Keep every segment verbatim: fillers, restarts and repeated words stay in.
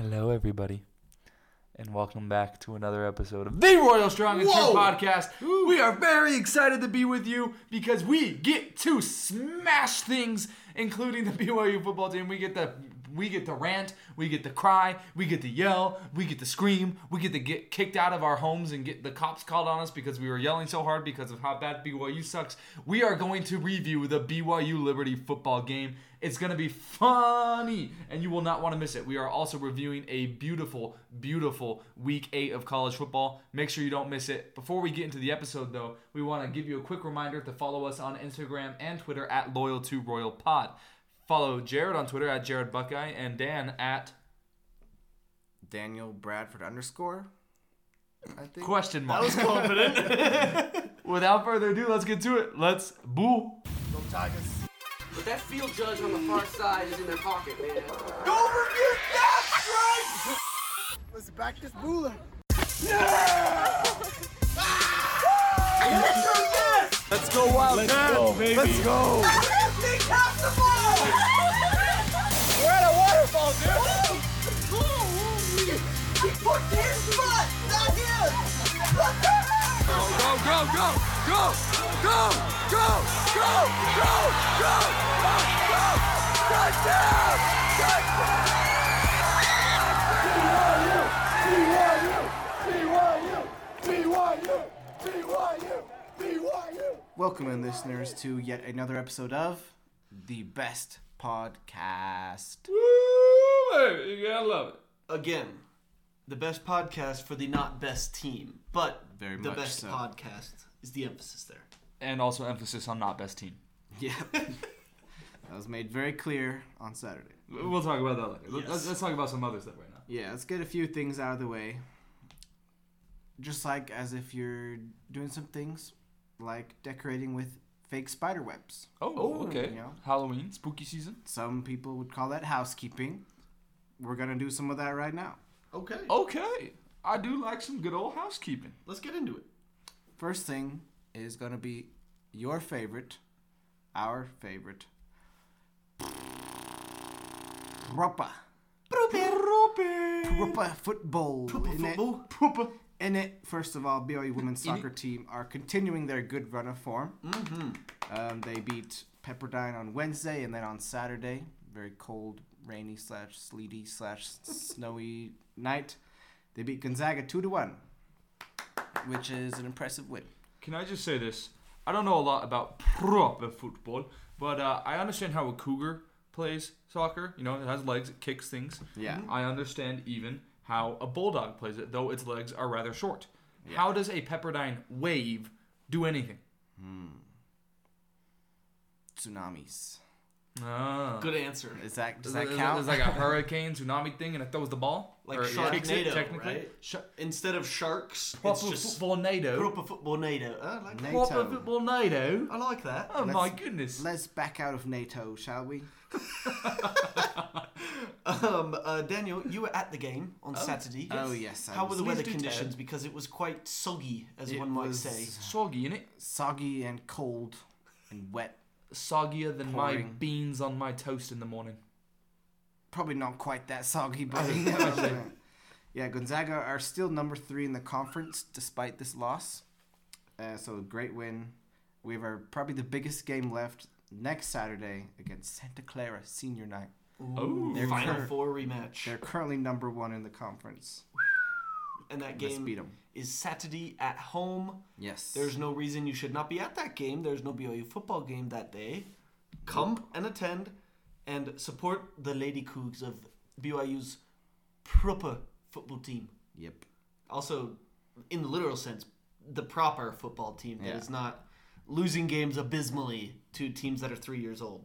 Hello, everybody, and welcome back to another episode of The Royal Strong and True Podcast. We are very excited to be with you because we get to smash things, including the B Y U football team. We get the we get to rant, we get to cry, we get to yell, we get to scream, we get to get kicked out of our homes and get the cops called on us because we were yelling so hard because of how bad B Y U sucks. We are going to review the B Y U Liberty football game. It's going to be funny, and you will not want to miss it. We are also reviewing a beautiful, beautiful Week eight of college football. Make sure you don't miss it. Before we get into the episode, though, we want to give you a quick reminder to follow us on Instagram and Twitter at Loyal to Royal Pod. Follow Jared on Twitter at JaredBuckeye and Dan at DanielBradford underscore. I think. Question mark. I was confident. Without further ado, let's get to it. Let's boo. Go Tigers. But that field judge on the far side is in their pocket, man. Go review that strike! Let's back this booler. Yeah! Ah! Let's go wild, Let's man. Go, baby. Let's go. Let's the ball! We're at a waterfall, dude. Whoa. Whoa. Put his butt, not him. Go, go, go, go, go. Go! Go! Go! Go! Go! Go! Go! Touchdown! Touchdown! B Y U! B Y U! B Y U! Welcome in, listeners, to yet another episode of The Best Podcast. Woo, baby, you gotta love it. Again, the best podcast for the not best team, but very the much best so. Podcast is the emphasis there. And also emphasis on not best team. Yeah. That was made very clear on Saturday. We'll talk about that later. Yes. Let's, let's talk about some other stuff right now. Yeah, let's get a few things out of the way. Just like as if you're doing some things like decorating with fake spider webs. Oh, oh okay. You know, Halloween, spooky season. Some people would call that housekeeping. We're going to do some of that right now. Okay. Okay. I do like some good old housekeeping. Let's get into it. First thing is going to be your favorite, our favorite, proper, proper football. Proper football. Proper. In it, first of all, B Y U women's soccer team are continuing their good run of form. Mm-hmm. Um, they beat Pepperdine on Wednesday and then on Saturday, very cold, rainy slash sleety slash snowy night, they beat Gonzaga two to one, which is an impressive win. Can I just say this? I don't know a lot about proper football, but uh, I understand how a cougar plays soccer. You know, it has legs, it kicks things. Yeah. I understand even how a bulldog plays it, though its legs are rather short. Yeah. How does a Pepperdine wave do anything? Hmm. Tsunamis. Ah. Good answer. Is that, does that count? It's like a hurricane tsunami thing, and it throws the ball. Like Sharknado, technically. Right? Sh- Instead of sharks, proper it's just football NATO. Proper football NATO. I like NATO. Proper football NATO. I like that. Oh let's, my goodness. Let's back out of NATO, shall we? um, uh, Daniel, you were at the game on oh. Saturday. Yes. Oh yes. I How was. were the weather conditions? Tired. Because it was quite soggy, as it one might say. Soggy, innit? Soggy and cold and wet. Soggier than Pouring. my beans on my toast in the morning. Probably not quite that soggy, but yeah, Gonzaga are still number three in the conference despite this loss. Uh, so great win. We have our, probably the biggest game left next Saturday against Santa Clara senior night. Ooh, Ooh final cur- four rematch. They're currently number one in the conference. And that game is Saturday at home. Yes. There's no reason you should not be at that game. There's no B Y U football game that day. Come nope. and attend and support the Lady Cougs of B Y U's proper football team. Yep. Also, in the literal sense, the proper football team that yeah. is not losing games abysmally to teams that are three years old.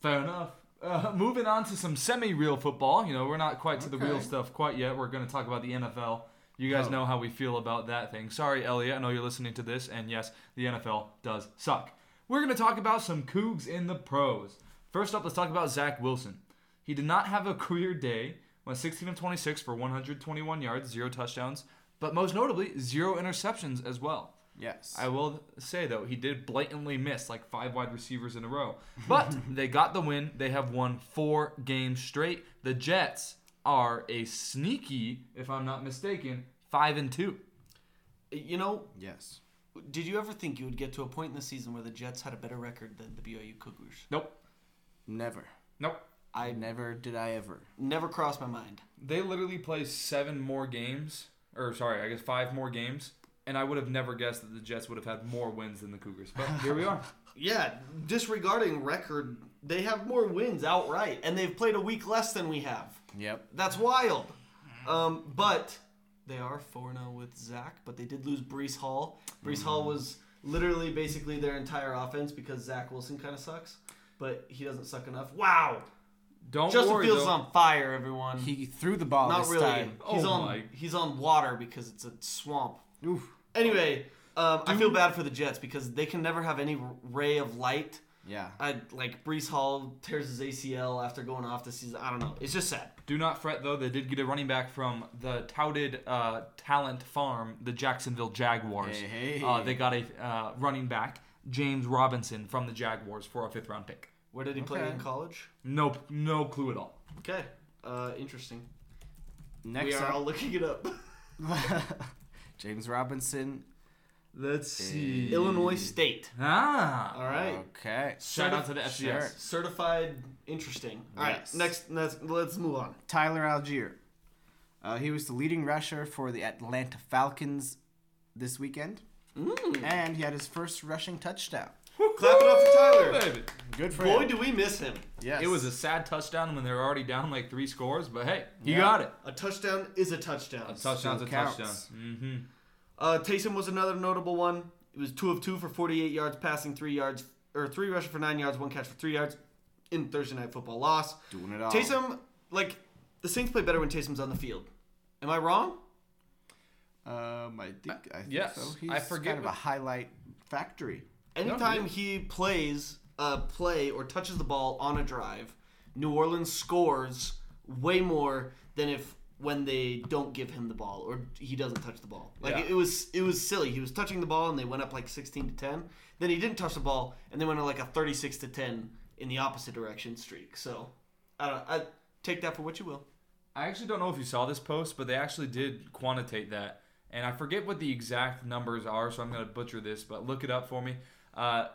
Fair enough. Uh, moving on to some semi-real football. You know, we're not quite okay. to the real stuff quite yet. We're going to talk about the N F L. You guys oh. know how we feel about that thing. Sorry, Elliot. I know you're listening to this. And yes, the N F L does suck. We're going to talk about some Cougs in the pros. First up, let's talk about Zach Wilson. He did not have a career day. Went sixteen of twenty-six for one hundred twenty-one yards, zero touchdowns. But most notably, zero interceptions as well. Yes. I will say, though, he did blatantly miss like five wide receivers in a row. But they got the win. They have won four games straight. The Jets are a sneaky, if I'm not mistaken, five and two. You know, yes. Did you ever think you would get to a point in the season where the Jets had a better record than the B Y U Cougars? Nope. Never. Nope. I never did I ever. Never crossed my mind. They literally play seven more games, or sorry, I guess five more games, and I would have never guessed that the Jets would have had more wins than the Cougars. But here we are. Yeah, disregarding record, they have more wins outright, and they've played a week less than we have. Yep. That's wild. Um, but they are four and oh with Zach, but they did lose Breece Hall. Breece mm-hmm. Hall was literally basically their entire offense because Zach Wilson kind of sucks, but he doesn't suck enough. Wow. Don't Justin worry, Fields though. On fire, everyone. He threw the ball Not this really. Time. He's, oh on, my. he's on water because it's a swamp. Oof. Anyway, um, I feel bad for the Jets because they can never have any ray of light. Yeah. I, like, Breece Hall tears his A C L after going off this season. I don't know. It's just sad. Do not fret, though. They did get a running back from the touted uh, talent farm, the Jacksonville Jaguars. Hey, hey. Uh, they got a uh, running back, James Robinson, from the Jaguars for a fifth-round pick. Where did he okay. play in college? Nope. No clue at all. Okay. Uh, interesting. Next we are up. all looking it up. James Robinson. Let's see. Illinois State. Ah. All right. Okay. Shout Certi- out to the F C S. Sure. Certified interesting. All yes. right. Next, next, let's move on. Tyler Allgeier. Uh, he was the leading rusher for the Atlanta Falcons this weekend. Mm. And he had his first rushing touchdown. Clap it up for Tyler. Baby. Good for Boy, him. Boy, do we miss him. Yes. It was a sad touchdown when they were already down like three scores, but hey, he yeah. got it. A touchdown is a touchdown. A touchdown's so a counts. touchdown. Mm-hmm. Uh, Taysom was another notable one. It was two of two for forty-eight yards, passing three yards, or three rushing for nine yards, one catch for three yards in Thursday Night Football loss. Doing it all. Taysom, like, the Saints play better when Taysom's on the field. Am I wrong? Um, I think, I think yes. so. He's I forget kind of what... a highlight factory. Anytime he plays a play or touches the ball on a drive, New Orleans scores way more than if when they don't give him the ball or he doesn't touch the ball. Like, yeah. it was it was silly. He was touching the ball, and they went up like sixteen to ten. Then he didn't touch the ball, and they went to like a thirty-six to ten in the opposite direction streak. So, I don't know. I take that for what you will. I actually don't know if you saw this post, but they actually did quantitate that. And I forget what the exact numbers are, so I'm going to butcher this, but look it up for me. Uh,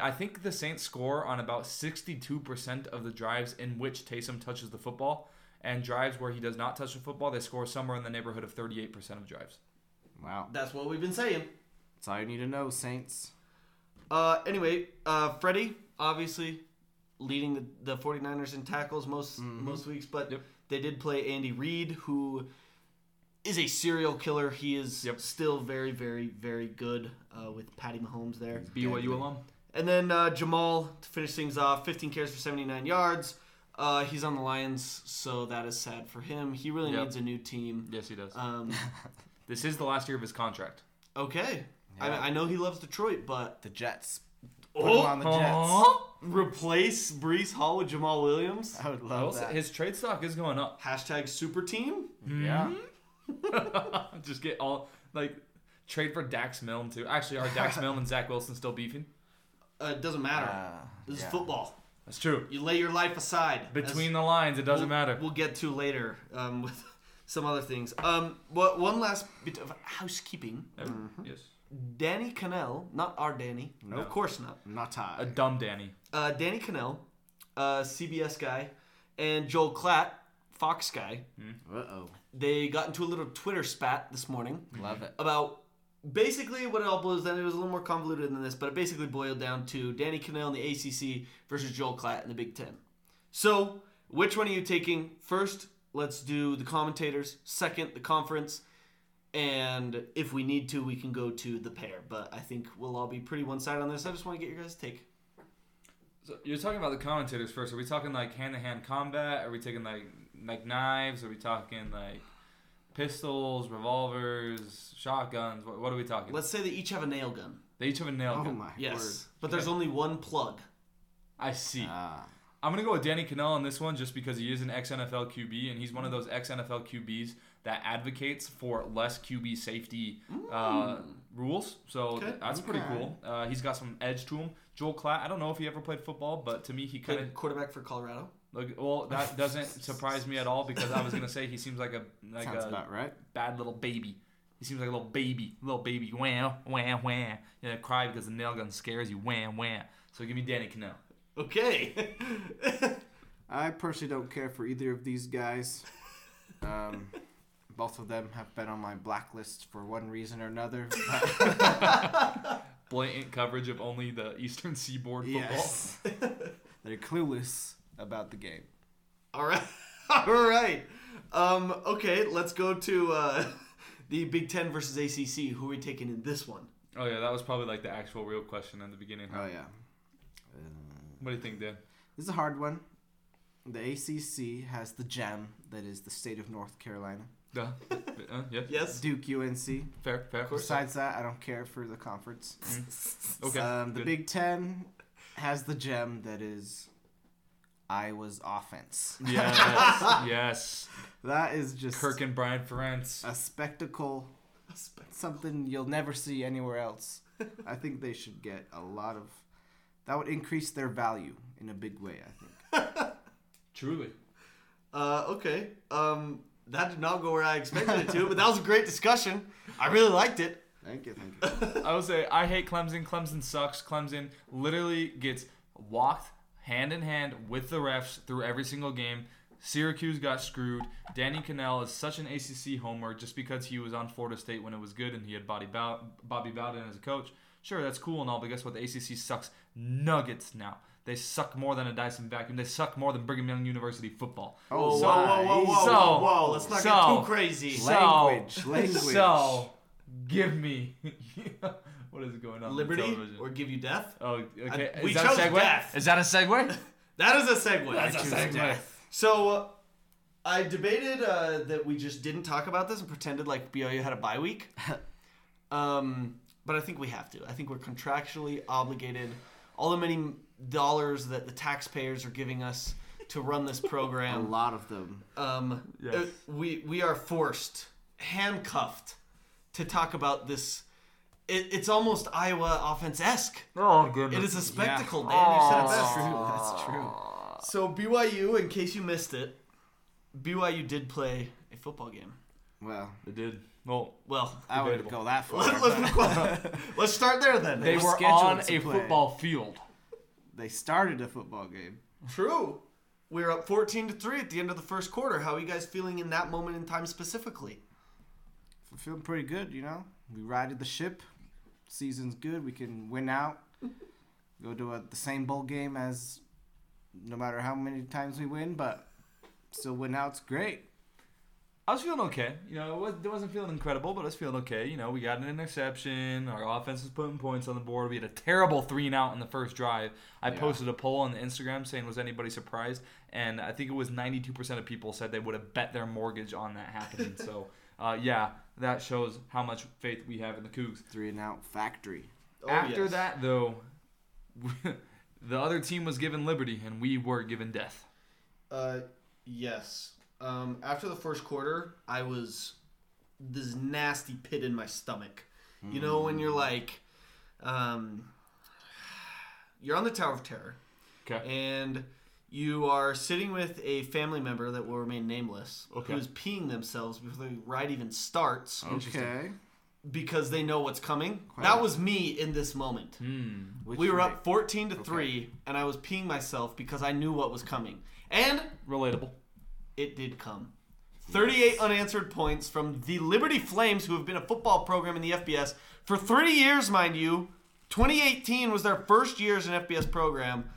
I think the Saints score on about sixty-two percent of the drives in which Taysom touches the football, and drives where he does not touch the football, they score somewhere in the neighborhood of thirty-eight percent of drives. Wow. That's what we've been saying. That's all you need to know, Saints. Uh, anyway, uh, Freddie, obviously, leading the, the 49ers in tackles most mm-hmm. most weeks, but yep. they did play Andy Reid, who is a serial killer. He is yep. still very, very, very good uh, with Patty Mahomes there. B Y U alum. And then uh, Jamal, to finish things off, fifteen carries for seventy-nine yards. Uh, he's on the Lions, so that is sad for him. He really yep. needs a new team. Yes, he does. Um, this is the last year of his contract. Okay. Yeah. I, I know he loves Detroit, but... The Jets. Put oh, him on the Jets. Oh. Replace Breece Hall with Jamal Williams. I would love also, that. His trade stock is going up. Hashtag super team. Yeah. Just get all, like, trade for Dax Milne, too. Actually, are Dax Milne and Zach Wilson still beefing? Uh, it doesn't matter. Uh, this yeah. is football. That's true. You lay your life aside. Between That's, the lines, it doesn't we'll, matter. We'll get to later um, with some other things. Um, well, one last bit of housekeeping. Mm-hmm. Yes. Danny Kanell, not our Danny. No. Of course not. Not I. A dumb Danny. Uh, Danny Kanell, uh, C B S guy, and Joel Klatt, Fox guy. Mm. Uh-oh. They got into a little Twitter spat this morning. Love it. About basically what it all boils down to. It was a little more convoluted than this, but it basically boiled down to Danny Kanell in the A C C versus Joel Klatt in the Big Ten. So, which one are you taking? First, let's do the commentators. Second, the conference. And if we need to, we can go to the pair. But I think we'll all be pretty one-sided on this. I just want to get your guys' take. So you're talking about the commentators first. Are we talking like hand-to-hand combat? Are we taking like... Like knives? Are we talking like pistols, revolvers, shotguns? What, what are we talking? Let's say they each have a nail gun. They each have a nail oh gun. Oh my yes. word. But okay. there's only one plug. I see. Ah. I'm going to go with Danny Kanell on this one just because he is an ex-N F L Q B, and he's one of those ex-N F L Q Bs that advocates for less Q B safety mm. uh, rules. So okay. that's okay. pretty cool. Uh, he's got some edge to him. Joel Klatt, I don't know if he ever played football, but to me he kind of... Quarterback for Colorado? Look, well, that doesn't surprise me at all because I was gonna say he seems like a like Sounds a about right. bad little baby. He seems like a little baby, little baby. Wham, wham, wham. You know, cry because the nail gun scares you. Wham, wham. So give me Danny Kanell. Okay. I personally don't care for either of these guys. Um, both of them have been on my blacklist for one reason or another. Blatant coverage of only the Eastern Seaboard football. Yes. They're clueless about the game. All right. All right. Um, okay, let's go to uh, the Big Ten versus A C C. Who are we taking in this one? Oh, yeah, that was probably like the actual real question in the beginning. Huh? Oh, yeah. Uh, what do you think, Dan? This is a hard one. The A C C has the gem that is the state of North Carolina. Uh, uh, yeah. Yes. Duke, U N C. Fair, fair. Besides that, I don't care for the conference. Mm-hmm. Okay. Um, the Big Ten has the gem that is Iowa's offense. Yes. Yes. That is just Kirk and Brian Ferentz. A spectacle. A spectacle. Something you'll never see anywhere else. I think they should get a lot of. That would increase their value in a big way, I think. Truly. Uh, okay. Um, that did not go where I expected it to, but that was a great discussion. I really liked it. Thank you, thank you. I will say, I hate Clemson. Clemson sucks. Clemson literally gets walked hand in hand with the refs through every single game. Syracuse got screwed. Danny Kanell is such an A C C homer just because he was on Florida State when it was good and he had Bobby Bowden as a coach. Sure, that's cool and all, but guess what? The A C C sucks nuggets now. They suck more than a Dyson vacuum. They suck more than Brigham Young University football. Oh, so, whoa, whoa, whoa, whoa, so, whoa, whoa. Let's not so, get too crazy. So, language, language. So, give me... What is going on? Liberty or give you death? Oh, okay. I, we is that chose a segue? Death. Is that a segue? That is a segue. That's I a segue. Death. So, uh, I debated uh, that we just didn't talk about this and pretended like B Y U had a bye week. um... But I think we have to. I think we're contractually obligated. All the many dollars that the taxpayers are giving us to run this program. A lot of them. Um, yes. We we are forced, handcuffed, to talk about this. It, it's almost Iowa offense-esque. Oh, goodness. It is a spectacle, yeah. Dan. You said it best. That's true. That's true. So B Y U, in case you missed it, B Y U did play a football game. Well, they did. Well, well, I wouldn't go that far. Let's, let's start there then. They, they were on a football field. They started a football game. True. We were up fourteen to three at the end of the first quarter. How are you guys feeling in that moment in time specifically? I'm feeling pretty good, you know. We righted the ship. Season's good. We can win out. Go to a, the same bowl game as no matter how many times we win, but still win out's great. I was feeling okay. You know, it, was, it wasn't feeling incredible, but I was feeling okay. You know, we got an interception. Our offense was putting points on the board. We had a terrible three and out in the first drive. I yeah. posted a poll on the Instagram saying, was anybody surprised? And I think it was ninety-two percent of people said they would have bet their mortgage on that happening. So, uh, yeah, that shows how much faith we have in the Cougs. Three and out factory. Oh, After yes. that, though, the other team was given liberty, and we were given death. Uh, yes. Um, after the first quarter, I was this nasty pit in my stomach. Mm. You know, when you're like, um, you're on the Tower of Terror. Okay. And you are sitting with a family member that will remain nameless. Okay. Who's peeing themselves before the ride even starts. Okay. Because they know what's coming. Quite that was me in this moment. Mm. We were way? Up fourteen to three, okay. And I was peeing myself because I knew what was coming. And relatable. It did come. thirty-eight unanswered points from the Liberty Flames, who have been a football program in the F B S for thirty years, mind you. twenty eighteen was their first year as an F B S program,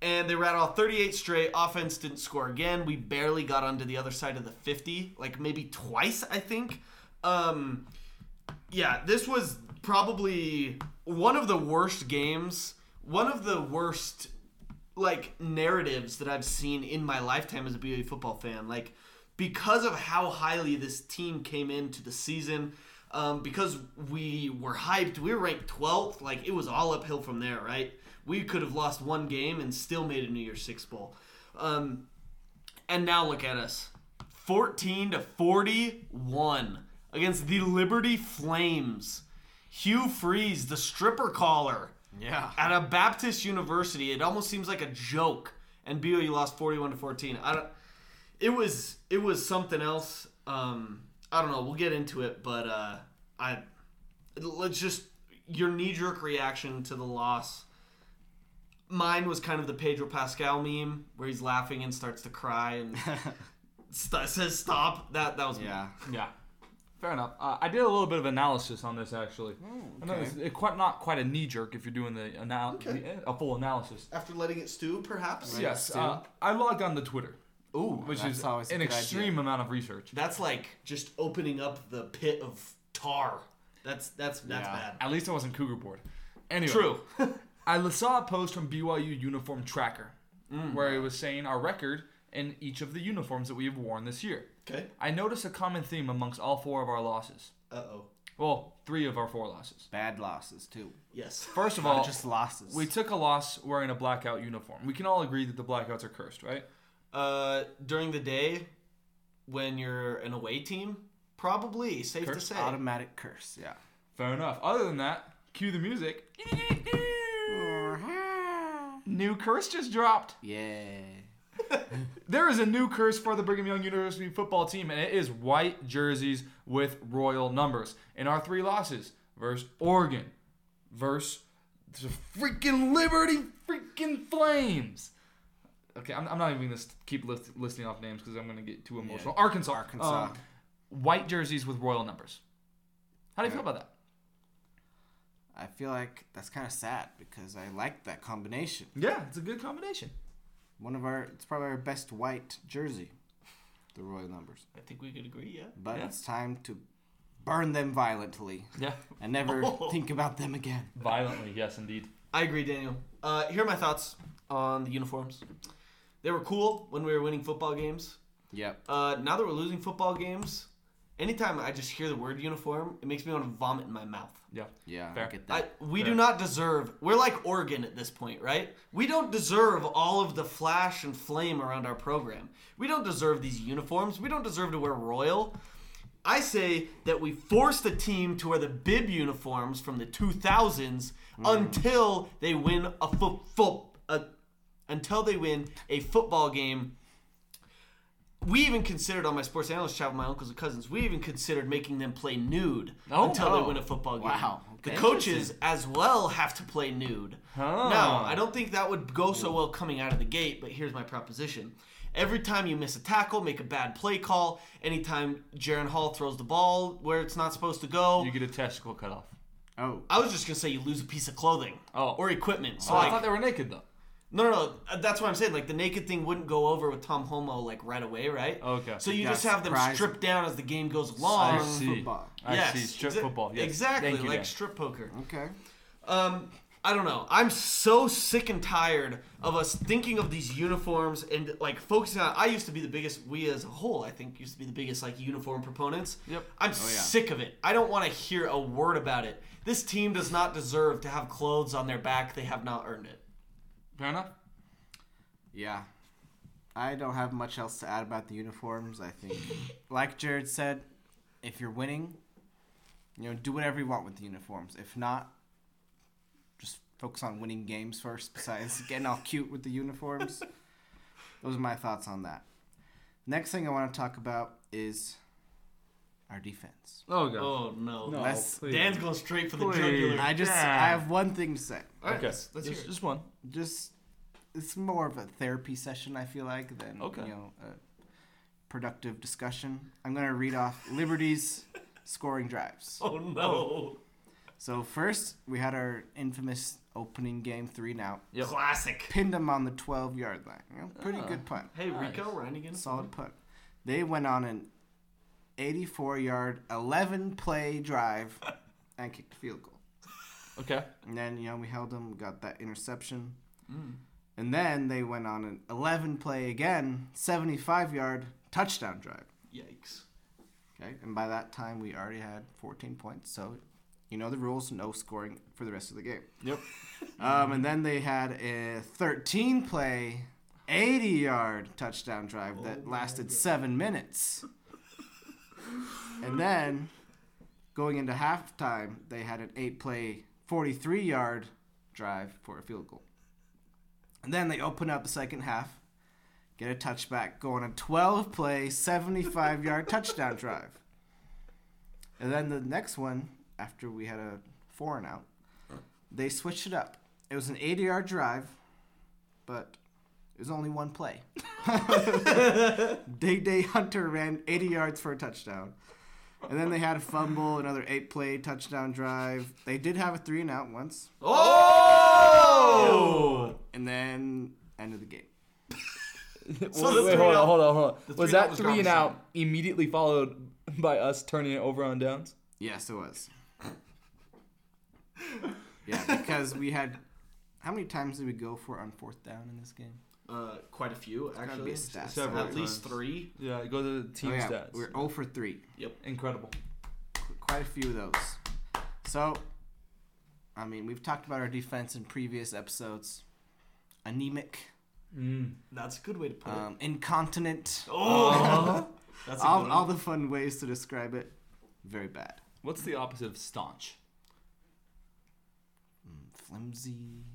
and they ran off thirty-eight straight. Offense didn't score again. We barely got onto the other side of the fifty, like maybe twice, I think. Um, yeah, this was probably one of the worst games, one of the worst like narratives that I've seen in my lifetime as a B Y U football fan, like because of how highly this team came into the season, um, because we were hyped, we were ranked twelfth, like it was all uphill from there, right? We could have lost one game and still made a New Year's Six bowl, um, and now look at us, fourteen to forty-one against the Liberty Flames. Hugh Freeze, the stripper caller. Yeah. At a Baptist university, it almost seems like a joke. and B Y U lost forty-one to fourteen. I don't. It was it was something else. Um, I don't know. We'll get into it, but uh, I let's just your knee-jerk reaction to the loss. Mine was kind of the Pedro Pascal meme where he's laughing and starts to cry and st- says stop. That that was yeah me. yeah. Fair enough. Uh, I did a little bit of analysis on this actually. Oh, okay. It's it quite not quite a knee jerk if you're doing the, anal- okay. the a full analysis. After letting it stew, perhaps. Right. Yes. Uh, I logged on to Twitter. Ooh, which is an extreme idea. amount of research. That's like just opening up the pit of tar. That's that's that's yeah. bad. At least I wasn't cougar bored. Anyway, true. I saw a post from B Y U Uniform Tracker mm. where it was saying our record in each of the uniforms that we have worn this year. Okay. I noticed a common theme amongst all four of our losses. Uh-oh. Well, three of our four losses. Bad losses, too. Yes. First of all, just losses. We took a loss wearing a blackout uniform. We can all agree that the blackouts are cursed, right? Uh, during the day, when you're an away team, probably. Safe curse, to say. Automatic curse, yeah. Fair enough. Other than that, cue the music. New curse just dropped. Yay. There is a new curse for the Brigham Young University football team, and it is white jerseys with royal numbers. In our three losses, versus Oregon, versus the freaking Liberty freaking Flames. Okay, I'm, I'm not even going to keep list, listing off names because I'm going to get too emotional. Yeah. Arkansas. Arkansas. Um, white jerseys with royal numbers. How do you yeah. feel about that? I feel like that's kind of sad because I like that combination. Yeah, it's a good combination. One of our, it's probably our best white jersey, the royal numbers. I think we could agree, yeah. But yeah. it's time to burn them violently. Yeah. And never oh. think about them again. Violently, yes, indeed. I agree, Daniel. Uh, here are my thoughts on the uniforms. They were cool when we were winning football games. Yep. Uh, now that we're losing football games, anytime I just hear the word uniform, it makes me want to vomit in my mouth. Yeah. Yeah. Fair. I get that. I, we Fair. do not deserve... We're like Oregon at this point, right? We don't deserve all of the flash and flame around our program. We don't deserve these uniforms. We don't deserve to wear royal. I say that we force the team to wear the bib uniforms from the two thousands mm. until they win a fo- fo- a, until they win a football game. We even considered on my sports analyst chat with my uncles and cousins, we even considered making them play nude oh, until oh. they win a football game. Wow. Okay. The coaches as well have to play nude. Huh. Now, I don't think that would go so well coming out of the gate, but here's my proposition. Every time you miss a tackle, make a bad play call, anytime Jaron Hall throws the ball where it's not supposed to go, you get a testicle cut off. Oh. I was just going to say you lose a piece of clothing oh. or equipment. So oh, like, I thought they were naked, though. No, no, no. That's what I'm saying. Like, the naked thing wouldn't go over with Tom Homo, like, right away, right? Okay. So you That's just have them surprising. stripped down as the game goes along. I see. Football. I yes. see. Strip Exa- football. Yes. Exactly. Thank you, like, man. Strip poker. Okay. Um, I don't know. I'm so sick and tired of us thinking of these uniforms and, like, focusing on... I used to be the biggest... We as a whole, I think, used to be the biggest, like, uniform proponents. Yep. I'm oh, yeah. sick of it. I don't want to hear a word about it. This team does not deserve to have clothes on their back. They have not earned it. Fair enough. Yeah. I don't have much else to add about the uniforms. I think, like Jared said, if you're winning, you know, do whatever you want with the uniforms. If not, just focus on winning games first, besides getting all cute with the uniforms. Those are my thoughts on that. Next thing I want to talk about is our defense. Oh, God. Oh, no. no Let's, Dan's going straight for the jugular. I just, yeah. I have one thing to say. All right, okay. let's, let's hear it. Just one. Just, it's more of a therapy session, I feel like, than okay. you know, a productive discussion. I'm going to read off Liberty's scoring drives. Oh, no. So, first, we had our infamous opening game three and out. Yep. Classic. Pinned them on the twelve-yard line. You know, pretty oh. good punt. Hey, nice. Rico, running in. Solid punt. They went on an eighty-four-yard, eleven-play drive and kicked a field goal. Okay. And then, you know, we held them, got that interception. Mm. And then they went on an eleven-play again, seventy-five-yard touchdown drive. Yikes. Okay, and by that time, we already had fourteen points. So, you know the rules, no scoring for the rest of the game. Yep. um, and then they had a thirteen-play, eighty-yard touchdown drive oh that lasted seven minutes. And then, going into halftime, they had an eight-play, forty-three-yard drive for a field goal. And then they open up the second half, get a touchback, go on a twelve-play, seventy-five-yard touchdown drive. And then the next one, after we had a four and out, they switched it up. It was an eighty-yard drive, but it was only one play. Day-Day Hunter ran eighty yards for a touchdown. And then they had a fumble, another eight-play touchdown drive. They did have a three and out once. Oh! And then end of the game. so wait, wait hold on, hold on, hold on. Was that three and out immediately followed by us turning it over on downs? Yes, it was. Yeah, because we had... How many times did we go for on fourth down in this game? Uh, Quite a few, it's actually. A stat, Several at times. least three. Yeah, go to the team oh, yeah. stats. We're zero for three. Yep. Incredible. Quite a few of those. So, I mean, we've talked about our defense in previous episodes. Anemic. Mm, that's a good way to put um, it. Incontinent. Oh! That's a all, good one. All the fun ways to describe it. Very bad. What's the opposite of staunch? Mm, flimsy.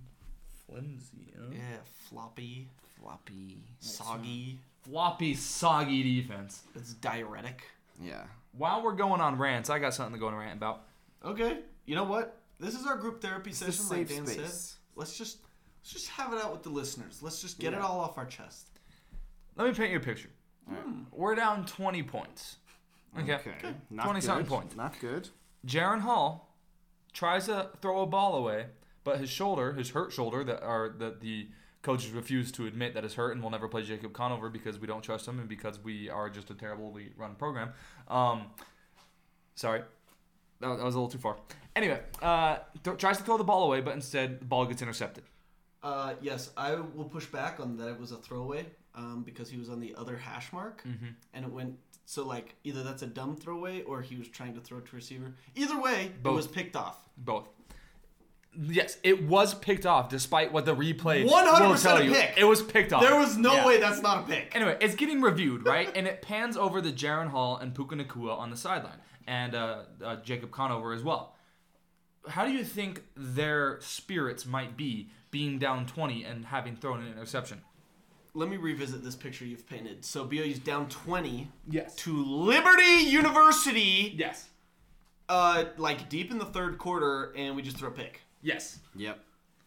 Flimsy, huh? Yeah, floppy. Floppy. Soggy. Floppy, soggy defense. It's diuretic. Yeah. While we're going on rants, I got something to go and rant about. Okay. You know what? This is our group therapy it's session, like Dan space. said. Let's just let's just have it out with the listeners. Let's just get yeah. it all off our chest. Let me paint you a picture. All right. We're down twenty points. Okay. okay. twenty-something points. Not good. Jaron Hall tries to throw a ball away, but his shoulder, his hurt shoulder, that are that the coaches refuse to admit that is hurt, and we'll never play Jacob Conover because we don't trust him and because we are just a terribly run program. Um, sorry, that was, that was a little too far. Anyway, uh, th- tries to throw the ball away, but instead the ball gets intercepted. Uh, yes, I will push back on that. It was a throwaway um, because he was on the other hash mark, mm-hmm. and it went. So like either that's a dumb throwaway or he was trying to throw to receiver. Either way, Both. it was picked off. Both. Yes, it was picked off, despite what the replay will tell you. Pick. It was picked off. There was no yeah. way that's not a pick. Anyway, it's getting reviewed, right? And it pans over to Jaron Hall and Puka Nacua on the sideline, and uh, uh, Jacob Conover as well. How do you think their spirits might be being down twenty and having thrown an interception? Let me revisit this picture you've painted. So B O U's down twenty yes. to Liberty University. Yes. Uh, like deep in the third quarter, and we just throw a pick. Yes. Yep.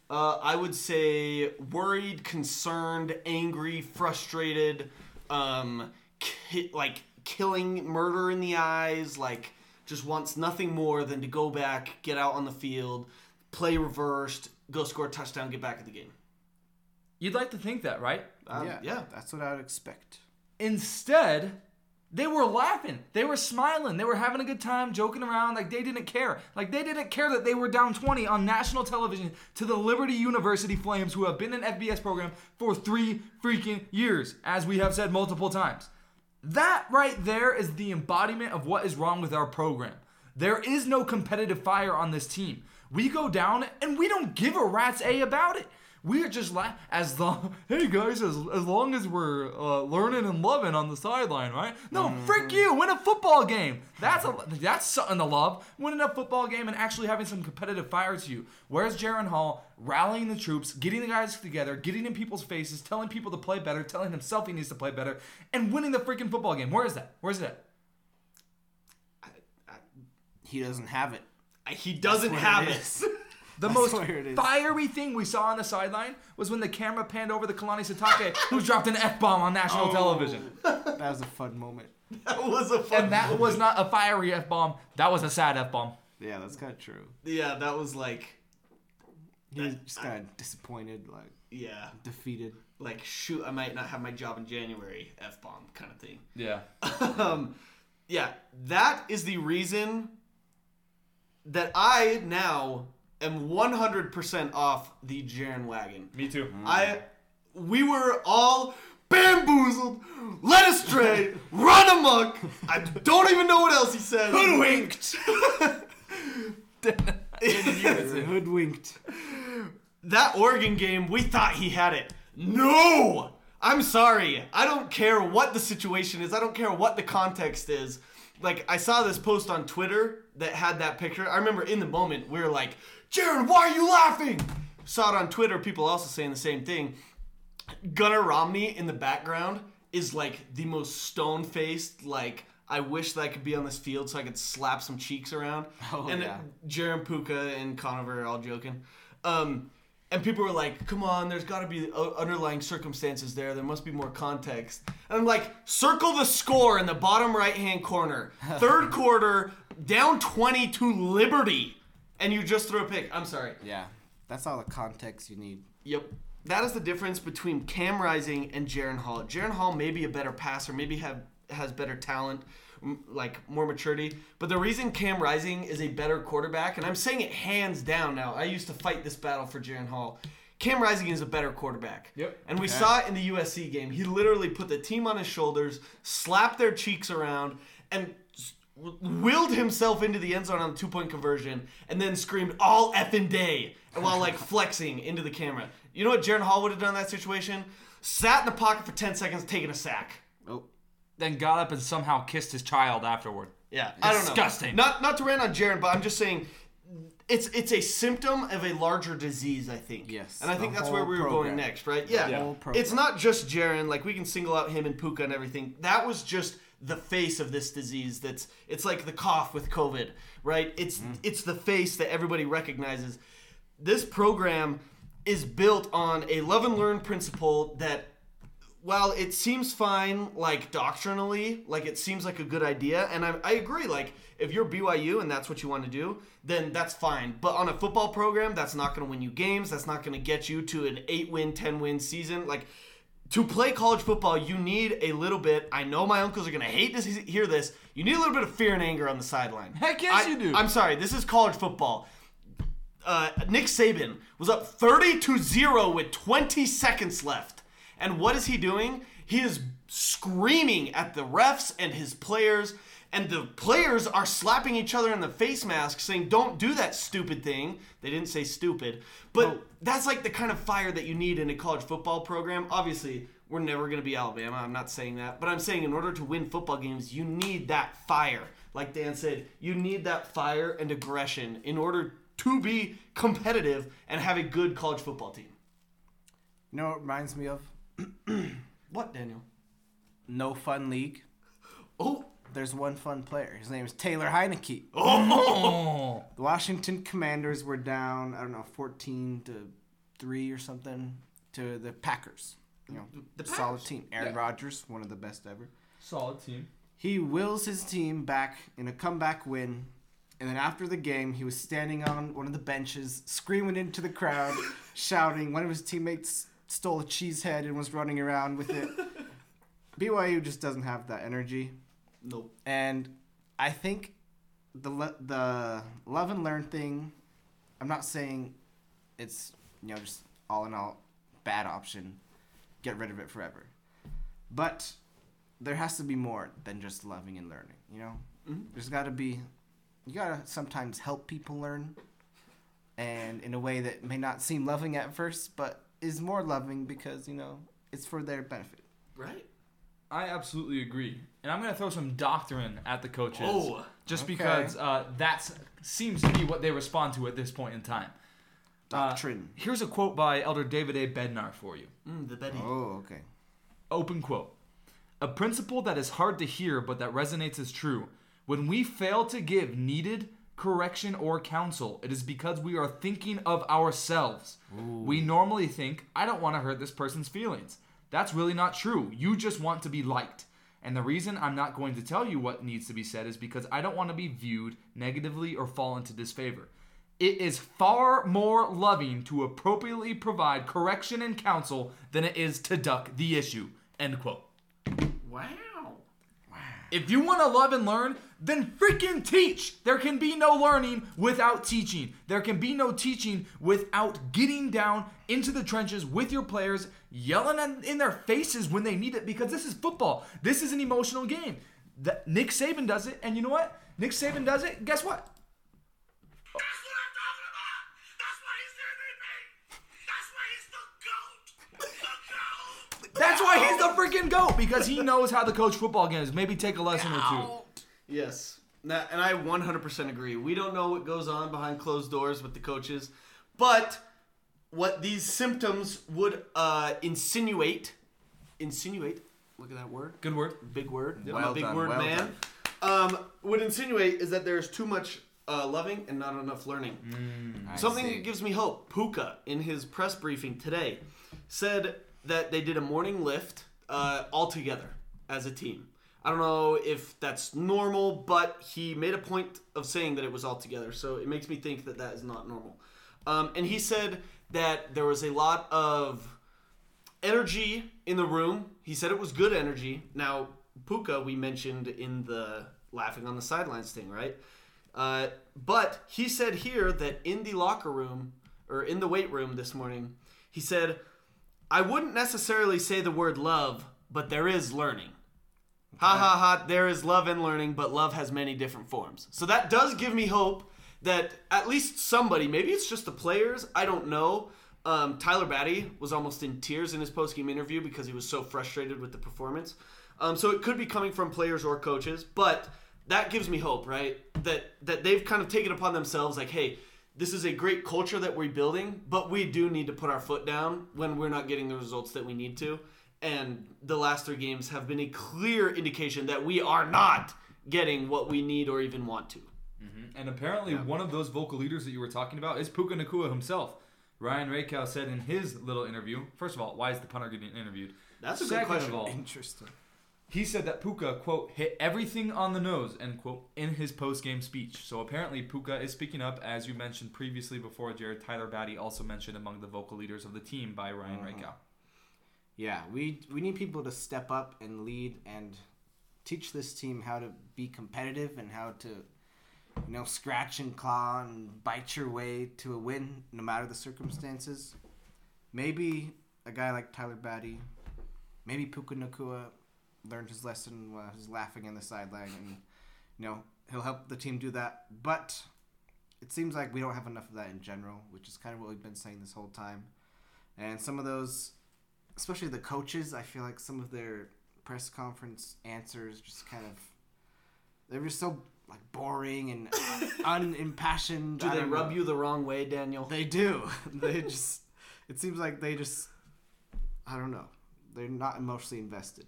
Uh, I would say worried, concerned, angry, frustrated, um, ki- like killing, murder in the eyes, like just wants nothing more than to go back, get out on the field, play reversed, go score a touchdown, get back at the game. You'd like to think that, right? Um, yeah. Yeah. That's what I would expect. Instead, they were laughing. They were smiling. They were having a good time, joking around. Like, they didn't care. Like, they didn't care that they were down twenty on national television to the Liberty University Flames, who have been an F B S program for three freaking years, as we have said multiple times. That right there is the embodiment of what is wrong with our program. There is no competitive fire on this team. We go down, and we don't give a rat's A about it. We are just la- as long, hey guys, as, as long as we're uh, learning and loving on the sideline, right? No, mm-hmm. frick you, win a football game. That's a, that's something to love. Winning a football game and actually having some competitive fire to you. Where's Jaron Hall rallying the troops, getting the guys together, getting in people's faces, telling people to play better, telling himself he needs to play better, and winning the freaking football game? Where is that? Where's that? I, I, he doesn't have it. I, he doesn't have it. it. The most fiery thing we saw on the sideline was when the camera panned over to Kalani Sitake, who dropped an F-bomb on national oh, television. That was a fun moment. That was a fun moment. And that moment. was not a fiery F-bomb. That was a sad F-bomb. Yeah, that's kind of true. Yeah, that was like... He was just kind of disappointed, like... Yeah. Defeated. Like, shoot, I might not have my job in January, F-bomb kind of thing. Yeah. um, yeah, that is the reason that I now... am one hundred percent off the Jaron wagon. Me too. Mm. I, we were all bamboozled, led astray, run amok. I don't even know what else he said. Hoodwinked. Hoodwinked. That Oregon game, we thought he had it. No! I'm sorry. I don't care what the situation is. I don't care what the context is. Like, I saw this post on Twitter that had that picture. I remember in the moment, we were like, Jaron, why are you laughing? Saw it on Twitter, people also saying the same thing. Gunnar Romney in the background is like the most stone-faced, like, I wish that I could be on this field so I could slap some cheeks around. Oh, and yeah. Jaron, Puka, and Conover are all joking. Um, and people were like, come on, there's got to be underlying circumstances there. There must be more context. And I'm like, circle the score in the bottom right-hand corner. Third quarter, down twenty to Liberty. And you just throw a pick. I'm sorry. Yeah, that's all the context you need. Yep. That is the difference between Cam Rising and Jaron Hall. Jaron Hall may be a better passer, maybe have has better talent, m- like more maturity. But the reason Cam Rising is a better quarterback, and I'm saying it hands down now. I used to fight this battle for Jaron Hall. Cam Rising is a better quarterback. Yep. And we okay. saw it in the U S C game. He literally put the team on his shoulders, slapped their cheeks around, and willed himself into the end zone on the two-point conversion, and then screamed all effing day while, like, flexing into the camera. You know what Jaron Hall would have done in that situation? Sat in the pocket for ten seconds, taking a sack. Oh. Then got up and somehow kissed his child afterward. Yeah. I don't know. Disgusting. Not not to rant on Jaron, but I'm just saying it's it's a symptom of a larger disease, I think. Yes. And I think that's where we were program. going next, right? Yeah. yeah. It's not just Jaron. Like, we can single out him and Puka and everything. That was just the face of this disease. That's it's like the cough with COVID, right? It's mm. it's the face that everybody recognizes. This program is built on a love and learn principle that, while it seems fine, like, doctrinally, like, it seems like a good idea, and I, I agree, like, if you're B Y U and that's what you want to do, then that's fine. But on a football program, that's not going to win you games. That's not going to get you to an eight-win, ten-win season. Like, to play college football, you need a little bit, I know my uncles are going to hate to hear this, you need a little bit of fear and anger on the sideline. Heck yes I, you do. I'm sorry, this is college football. Uh, Nick Saban was up thirty to zero with twenty seconds left. And what is he doing? He is screaming at the refs and his players. And the players are slapping each other in the face mask saying, don't do that stupid thing. They didn't say stupid. But oh. that's like the kind of fire that you need in a college football program. Obviously, we're never going to be Alabama. I'm not saying that. But I'm saying in order to win football games, you need that fire. Like Dan said, you need that fire and aggression in order to be competitive and have a good college football team. You know what it reminds me of? What, Daniel? No Fun League. Oh. There's one fun player. His name is Taylor Heineke. Oh. The Washington Commanders were down, I don't know, fourteen to three or something to the Packers. You know, the Packers. Solid team. Aaron yeah. Rodgers, one of the best ever. Solid team. He wills his team back in a comeback win. And then after the game, he was standing on one of the benches, screaming into the crowd, shouting. One of his teammates stole a cheese head and was running around with it. B Y U just doesn't have that energy. Nope. And I think the le- the love and learn thing, I'm not saying it's, you know, just all in all bad option. Get rid of it forever. But there has to be more than just loving and learning, you know? Mm-hmm. There's got to be... You gotta sometimes help people learn, and in a way that may not seem loving at first, but is more loving because, you know, it's for their benefit. Right. I absolutely agree. And I'm going to throw some doctrine at the coaches. Oh, just okay. because uh, that seems to be what they respond to at this point in time. Doctrine. Uh, here's a quote by Elder David A. Bednar for you. Mm, the Bednar. Oh, okay. Open quote. "A principle that is hard to hear but that resonates is true. When we fail to give needed correction or counsel, it is because we are thinking of ourselves. Ooh. We normally think, I don't want to hurt this person's feelings. That's really not true. You just want to be liked. And the reason I'm not going to tell you what needs to be said is because I don't want to be viewed negatively or fall into disfavor. It is far more loving to appropriately provide correction and counsel than it is to duck the issue." End quote. Wow. If you want to love and learn, then freaking teach. There can be no learning without teaching. There can be no teaching without getting down into the trenches with your players, yelling in their faces when they need it, because this is football. This is an emotional game. The, Nick Saban does it, and you know what? Nick Saban does it, guess what? That's what I'm talking about. That's why he's there, baby. That's why he's the GOAT. The GOAT. That's why he's the freaking GOAT, because he knows how to coach football games. Maybe take a lesson or two. Yes, and I one hundred percent agree. We don't know what goes on behind closed doors with the coaches, but what these symptoms would uh, insinuate. Insinuate. Look at that word. Good word. Big word. Well I'm a big done, word well man. Um, would insinuate is that there's too much uh, loving and not enough learning. Mm, Something that gives me hope. Puka, in his press briefing today, said that they did a morning lift uh, all together as a team. I don't know if that's normal, but he made a point of saying that it was all together. So it makes me think that that is not normal. Um, and he said that there was a lot of energy in the room. He said it was good energy. Now, Puka, we mentioned in the laughing on the sidelines thing, right? Uh, but he said here that in the locker room or in the weight room this morning, he said, I wouldn't necessarily say the word love, but there is learning. Okay. Ha ha ha, there is love and learning, but love has many different forms. So that does give me hope that at least somebody, maybe it's just the players, I don't know. Um, Tyler Batty was almost in tears in his postgame interview because he was so frustrated with the performance. Um, so it could be coming from players or coaches, but that gives me hope, right? That that they've kind of taken upon themselves like, hey, this is a great culture that we're building, but we do need to put our foot down when we're not getting the results that we need to. And the last three games have been a clear indication that we are not getting what we need or even want to. Mm-hmm. And apparently yeah. one of those vocal leaders that you were talking about is Puka Nacua himself. Ryan Rakow said in his little interview, first of all, why is the punter getting interviewed? That's a Second good question. Of all, Interesting. He said that Puka, quote, hit everything on the nose, end quote, in his post-game speech. So apparently Puka is speaking up, as you mentioned previously before, Jared. Tyler Batty also mentioned among the vocal leaders of the team by Ryan uh-huh. Rakow. Yeah, we we need people to step up and lead and teach this team how to be competitive and how to, you know, scratch and claw and bite your way to a win no matter the circumstances. Maybe a guy like Tyler Batty, maybe Puka Nacua learned his lesson while he was laughing on the sideline, and you know he'll help the team do that. But it seems like we don't have enough of that in general, which is kind of what we've been saying this whole time. And some of those, especially the coaches, I feel like some of their press conference answers just kind of, they're just so like boring and unimpassioned. Do they rub know. you the wrong way, Daniel? They do. They just, it seems like they just, I don't know, they're not emotionally invested.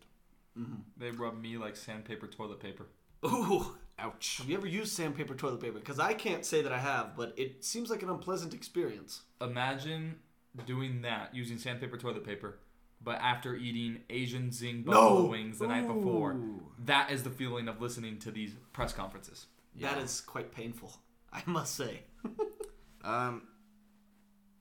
Mm-hmm. They rub me like sandpaper toilet paper. Ooh, ouch. Have you ever used sandpaper toilet paper? Because I can't say that I have, but it seems like an unpleasant experience. Imagine doing that, using sandpaper toilet paper, but after eating Asian Zing buffalo no! wings the Ooh. night before. That is the feeling of listening to these press conferences. Yeah. That is quite painful, I must say. um,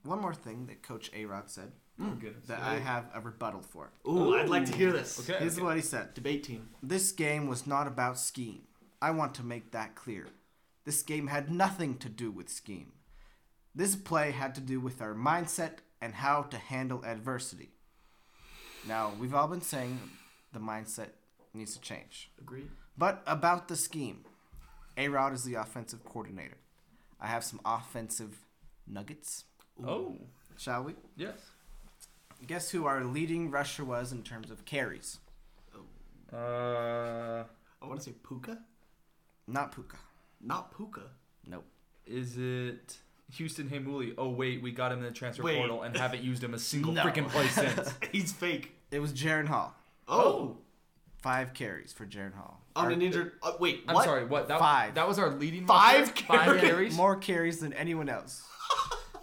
One more thing that Coach A-Rod said. Mm, that I have a rebuttal for. Ooh, Ooh. I'd like to hear this. Okay, Here's okay. what he said. Debate team. This game was not about scheme. I want to make that clear. This game had nothing to do with scheme. This play had to do with our mindset and how to handle adversity. Now, we've all been saying the mindset needs to change. Agreed. But about the scheme, A-Rod is the offensive coordinator. I have some offensive nuggets. Ooh. Oh. Shall we? Yes. Guess who our leading rusher was in terms of carries? Oh. Uh, I want to say Puka? Not Puka. Not Puka? Nope. Is it Houston Hamuli? Oh, wait, we got him in the transfer wait. portal and haven't used him a single no. freaking play since. He's fake. It was Jaron Hall. Oh. Five carries for Jaron Hall. On an injured... Uh, wait, I'm what? sorry, what? That, Five. That was our leading Five rusher? Carries? Five carries? More carries than anyone else.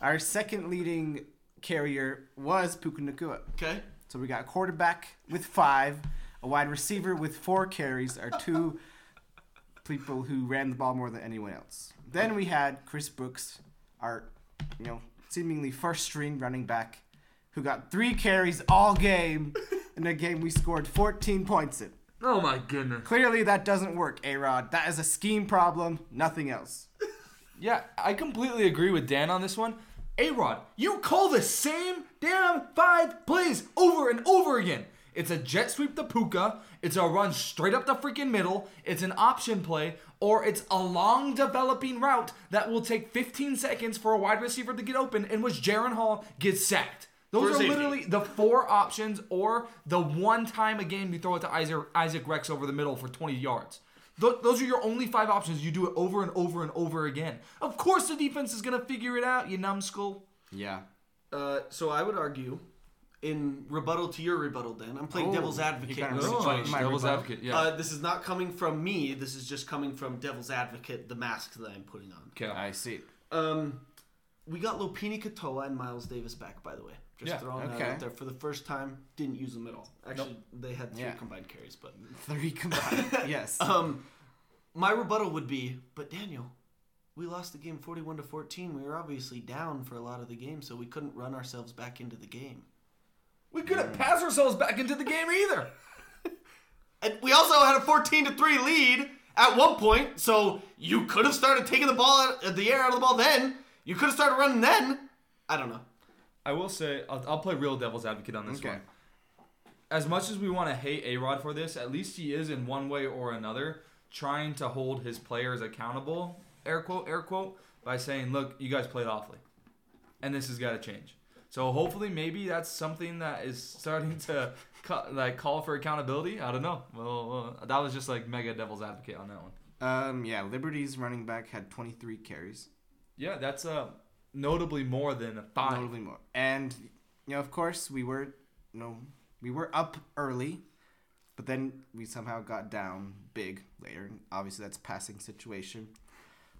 Our second leading carrier was Puka Nacua. Okay. So we got a quarterback with five, a wide receiver with four carries, our two people who ran the ball more than anyone else. Then we had Chris Brooks, our, you know, seemingly first string running back, who got three carries all game in a game we scored fourteen points in. Oh my goodness. Clearly that doesn't work, A-Rod. That is a scheme problem, nothing else. Yeah, I completely agree with Dan on this one. A-Rod, you call the same damn five plays over and over again. It's a jet sweep to Puka. It's a run straight up the freaking middle. It's an option play. Or it's a long developing route that will take fifteen seconds for a wide receiver to get open, in which Jaron Hall gets sacked. Those First are literally safety. the four options, or the one time a game you throw it to Isaac, Isaac Rex over the middle for twenty yards. Those are your only five options. You do it over and over and over again. Of course the defense is going to figure it out, you numbskull. Yeah. Uh, so I would argue, in rebuttal to your rebuttal, Dan, I'm playing oh, devil's advocate. Kind of oh, devil's rebuttal. advocate. Yeah. Uh, this is not coming from me. This is just coming from devil's advocate, the mask that I'm putting on. Okay, I see. Um, we got Lopini Katoa and Miles Davis back, by the way. Just yeah, throwing okay. that out there for the first time. Didn't use them at all. Actually, nope. they had three yeah. combined carries, but three combined. yes. Um, my rebuttal would be, but Daniel, we lost the game forty-one to fourteen. We were obviously down for a lot of the game, so we couldn't run ourselves back into the game. We couldn't mm. pass ourselves back into the game either. And we also had a fourteen to three lead at one point, so you could have started taking the ball out of the air out of the ball then. You could have started running then. I don't know. I will say, I'll, I'll play real devil's advocate on this okay. one. As much as we want to hate A-Rod for this, at least he is in one way or another trying to hold his players accountable, air quote, air quote, by saying, look, you guys played awfully. And this has got to change. So hopefully maybe that's something that is starting to ca- like call for accountability. I don't know. Well, uh, that was just like mega devil's advocate on that one. Um, yeah, Liberty's running back had twenty-three carries. Yeah, that's a... Uh, Notably more than five. Notably more, and you know, of course, we were you know, we were up early, but then we somehow got down big later. And obviously, that's a passing situation,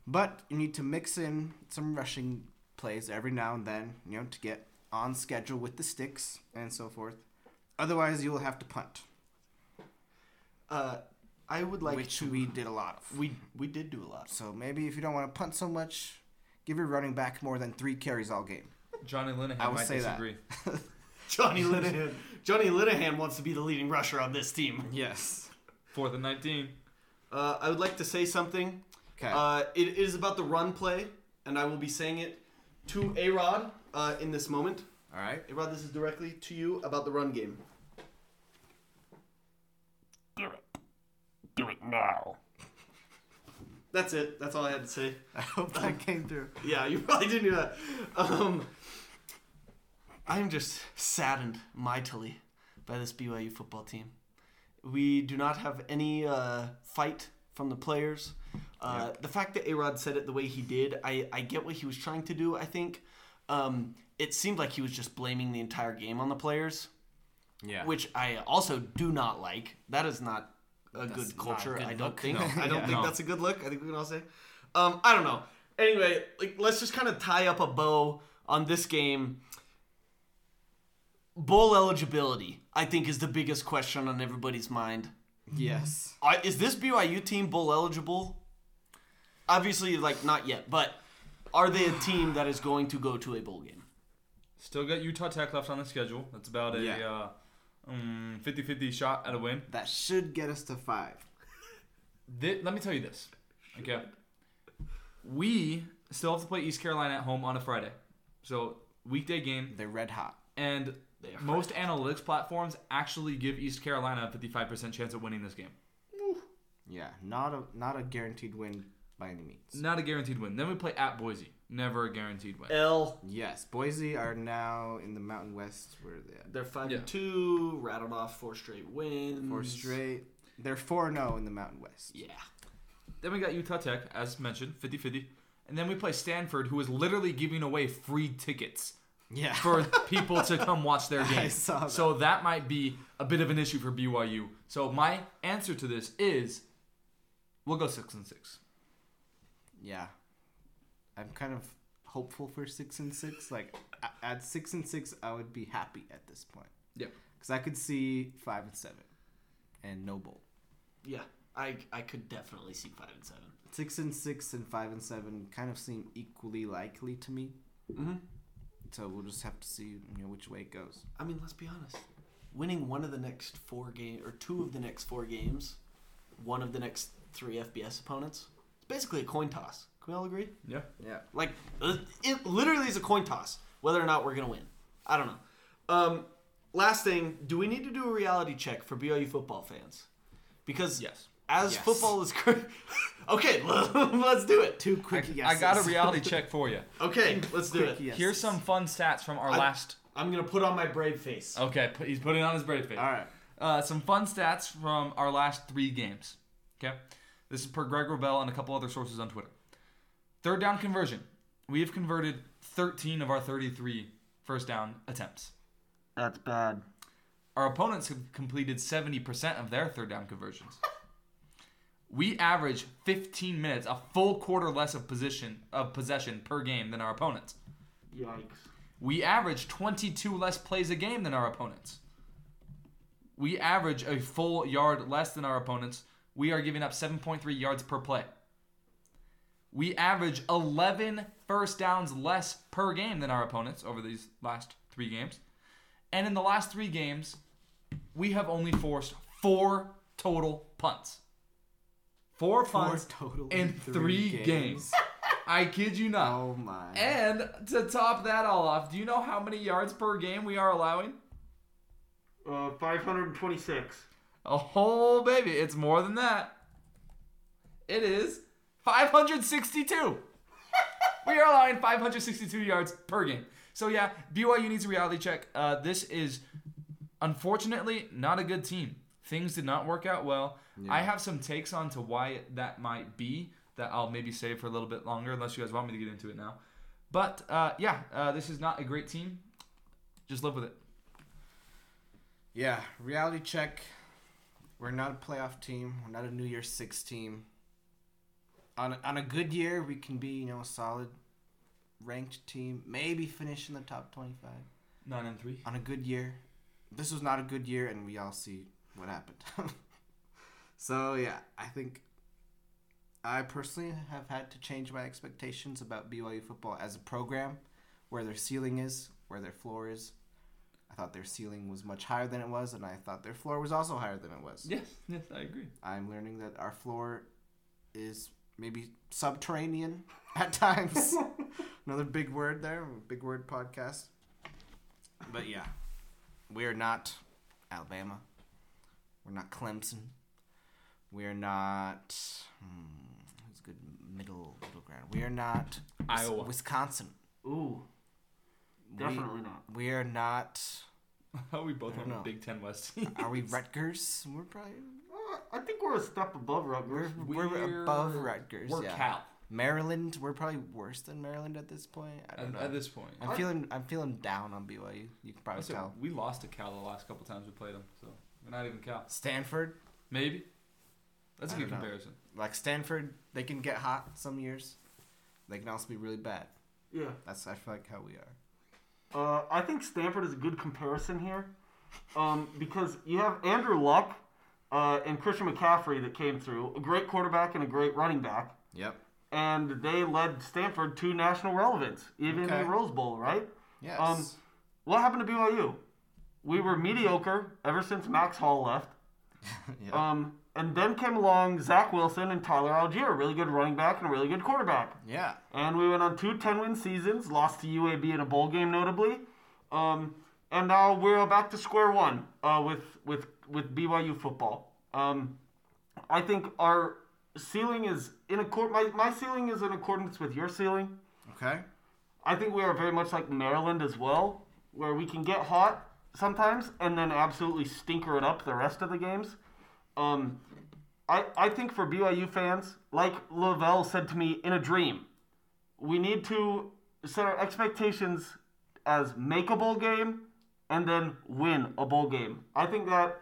but you need to mix in some rushing plays every now and then, you know, to get on schedule with the sticks and so forth. Otherwise, you will have to punt. Uh, I would like which to, we did a lot of. We we did do a lot. So maybe if you don't want to punt so much. Give your running back more than three carries all game. Johnny Linehan I would might say disagree. That. Johnny Linehan. Johnny Linehan wants to be the leading rusher on this team. Yes. Fourth and nineteen. Uh, I would like to say something. Okay. Uh, it, it is about the run play, and I will be saying it to A-Rod uh, in this moment. All right. A-Rod, this is directly to you about the run game. Do it. Do it now. That's it. That's all I had to say. I hope that um, came through. Yeah, you probably didn't do that. Um, I'm just saddened mightily by this B Y U football team. We do not have any uh, fight from the players. Uh, yep. The fact that A-Rod said it the way he did, I, I get what he was trying to do, I think. Um, it seemed like he was just blaming the entire game on the players, yeah. which I also do not like. That is not... a that's good culture, good I don't look. think. No. I don't yeah. think no. that's a good look. I think we can all say. Um, I don't know. Anyway, like let's just kind of tie up a bow on this game. Bowl eligibility, I think, is the biggest question on everybody's mind. Yes. Uh, is this B Y U team bowl eligible? Obviously, like, not yet, but are they a team that is going to go to a bowl game? Still got Utah Tech left on the schedule. That's about a... Yeah. Uh, Um, fifty-fifty shot at a win. That should get us to five. This, let me tell you this. Okay. We still have to play East Carolina at home on a Friday. So, weekday game. They're red hot. And most hot. analytics platforms actually give East Carolina a fifty-five percent chance of winning this game. Yeah, not a not a guaranteed win by any means. Not a guaranteed win. Then we play at Boise. Never a guaranteed win. L. Yes. Boise are now in the Mountain West. Where are they at? They're five and two, yeah. two, rattled off four straight wins. Four straight. They're four and oh in the Mountain West. Yeah. Then we got Utah Tech, as mentioned, fifty-fifty. And then we play Stanford, who is literally giving away free tickets yeah. for people to come watch their game. I saw that. So that might be a bit of an issue for B Y U. So my answer to this is we'll go six and six. Six and six. Yeah. I'm kind of hopeful for six and six. Like at six and six, I would be happy at this point. Yeah, because I could see five and seven, and no bowl. Yeah, I I could definitely see five and seven. Six and six and five and seven kind of seem equally likely to me. Mm-hmm. So we'll just have to see you know, which way it goes. I mean, let's be honest. Winning one of the next four games, or two of the next four games, one of the next three F B S opponents, it's basically a coin toss. Can we all agree? Yeah. Yeah. Like, it literally is a coin toss whether or not we're going to win. I don't know. Um, last thing, do we need to do a reality check for B Y U football fans? Because yes. as yes. football is... Cr- okay, let's do it. Two quick I, guesses. I got a reality check for you. Okay, let's do it. Guesses. Here's some fun stats from our I, last... I'm going to put on my brave face. Okay, he's putting on his brave face. All right. Uh, some fun stats from our last three games. Okay? This is per Greg Robel and a couple other sources on Twitter. Third down conversion. We have converted thirteen of our thirty-three first down attempts. That's bad. Our opponents have completed seventy percent of their third down conversions. We average fifteen minutes, a full quarter less of position of possession per game than our opponents. Yikes. We average twenty-two less plays a game than our opponents. We average a full yard less than our opponents. We are giving up seven point three yards per play. We average eleven first downs less per game than our opponents over these last three games. And in the last three games, we have only forced four total punts. Four punts four total in three, three games. games. I kid you not. Oh, my. And to top that all off, do you know how many yards per game we are allowing? Uh, five hundred twenty-six. Oh, baby. It's more than that. It is five hundred sixty-two. We are allowing five hundred sixty-two yards per game. So, yeah, B Y U needs a reality check. Uh, this is, unfortunately, not a good team. Things did not work out well. Yeah. I have some takes on to why that might be that I'll maybe save for a little bit longer, unless you guys want me to get into it now. But, uh, yeah, uh, this is not a great team. Just live with it. Yeah, reality check. We're not a playoff team. We're not a New Year's Six team. On a, on a good year, we can be, you know, a solid ranked team, maybe finish in the top twenty-five. Nine and three. On a good year. This was not a good year, and we all see what happened. So, yeah, I think I personally have had to change my expectations about B Y U football as a program, where their ceiling is, where their floor is. I thought their ceiling was much higher than it was, and I thought their floor was also higher than it was. Yes, yes, I agree. I'm learning that our floor is maybe subterranean at times. Another big word there, big word podcast. But yeah, we're not Alabama. We're not Clemson. We're not, hmm, it's good middle middle ground. We're not Iowa. Wisconsin. Ooh. Definitely we, not. We are not. Are we both on the Big Ten West? Are we Rutgers? We're probably. Uh, I think we're a step above Rutgers. We're, we're, we're above Rutgers. We're yeah. Cal. Maryland. We're probably worse than Maryland at this point. I don't at, know. At this point, I'm I, feeling. I'm feeling down on B Y U. You can probably tell. We lost to Cal the last couple times we played them, so we're not even Cal. Stanford, maybe. That's I a good comparison. Know. Like Stanford, they can get hot some years. They can also be really bad. Yeah. That's I feel like how we are. Uh, I think Stanford is a good comparison here, um, because you have Andrew Luck uh, and Christian McCaffrey that came through, a great quarterback and a great running back. Yep. And they led Stanford to national relevance, even okay. in the Rose Bowl, right? Yes. Um, what happened to B Y U? We were mediocre ever since Max Hall left. Yep. Um, and then came along Zach Wilson and Tyler Allgeier, a really good running back and a really good quarterback. Yeah. And we went on two ten-win seasons, lost to U A B in a bowl game notably. Um, and now we're back to square one uh, with, with, with B Y U football. Um, I think our ceiling is in accord. My, my ceiling is in accordance with your ceiling. Okay. I think we are very much like Maryland as well, where we can get hot sometimes and then absolutely stinker it up the rest of the games. Um, I, I think for B Y U fans, like Lavelle said to me in a dream, we need to set our expectations as make a bowl game and then win a bowl game. I think that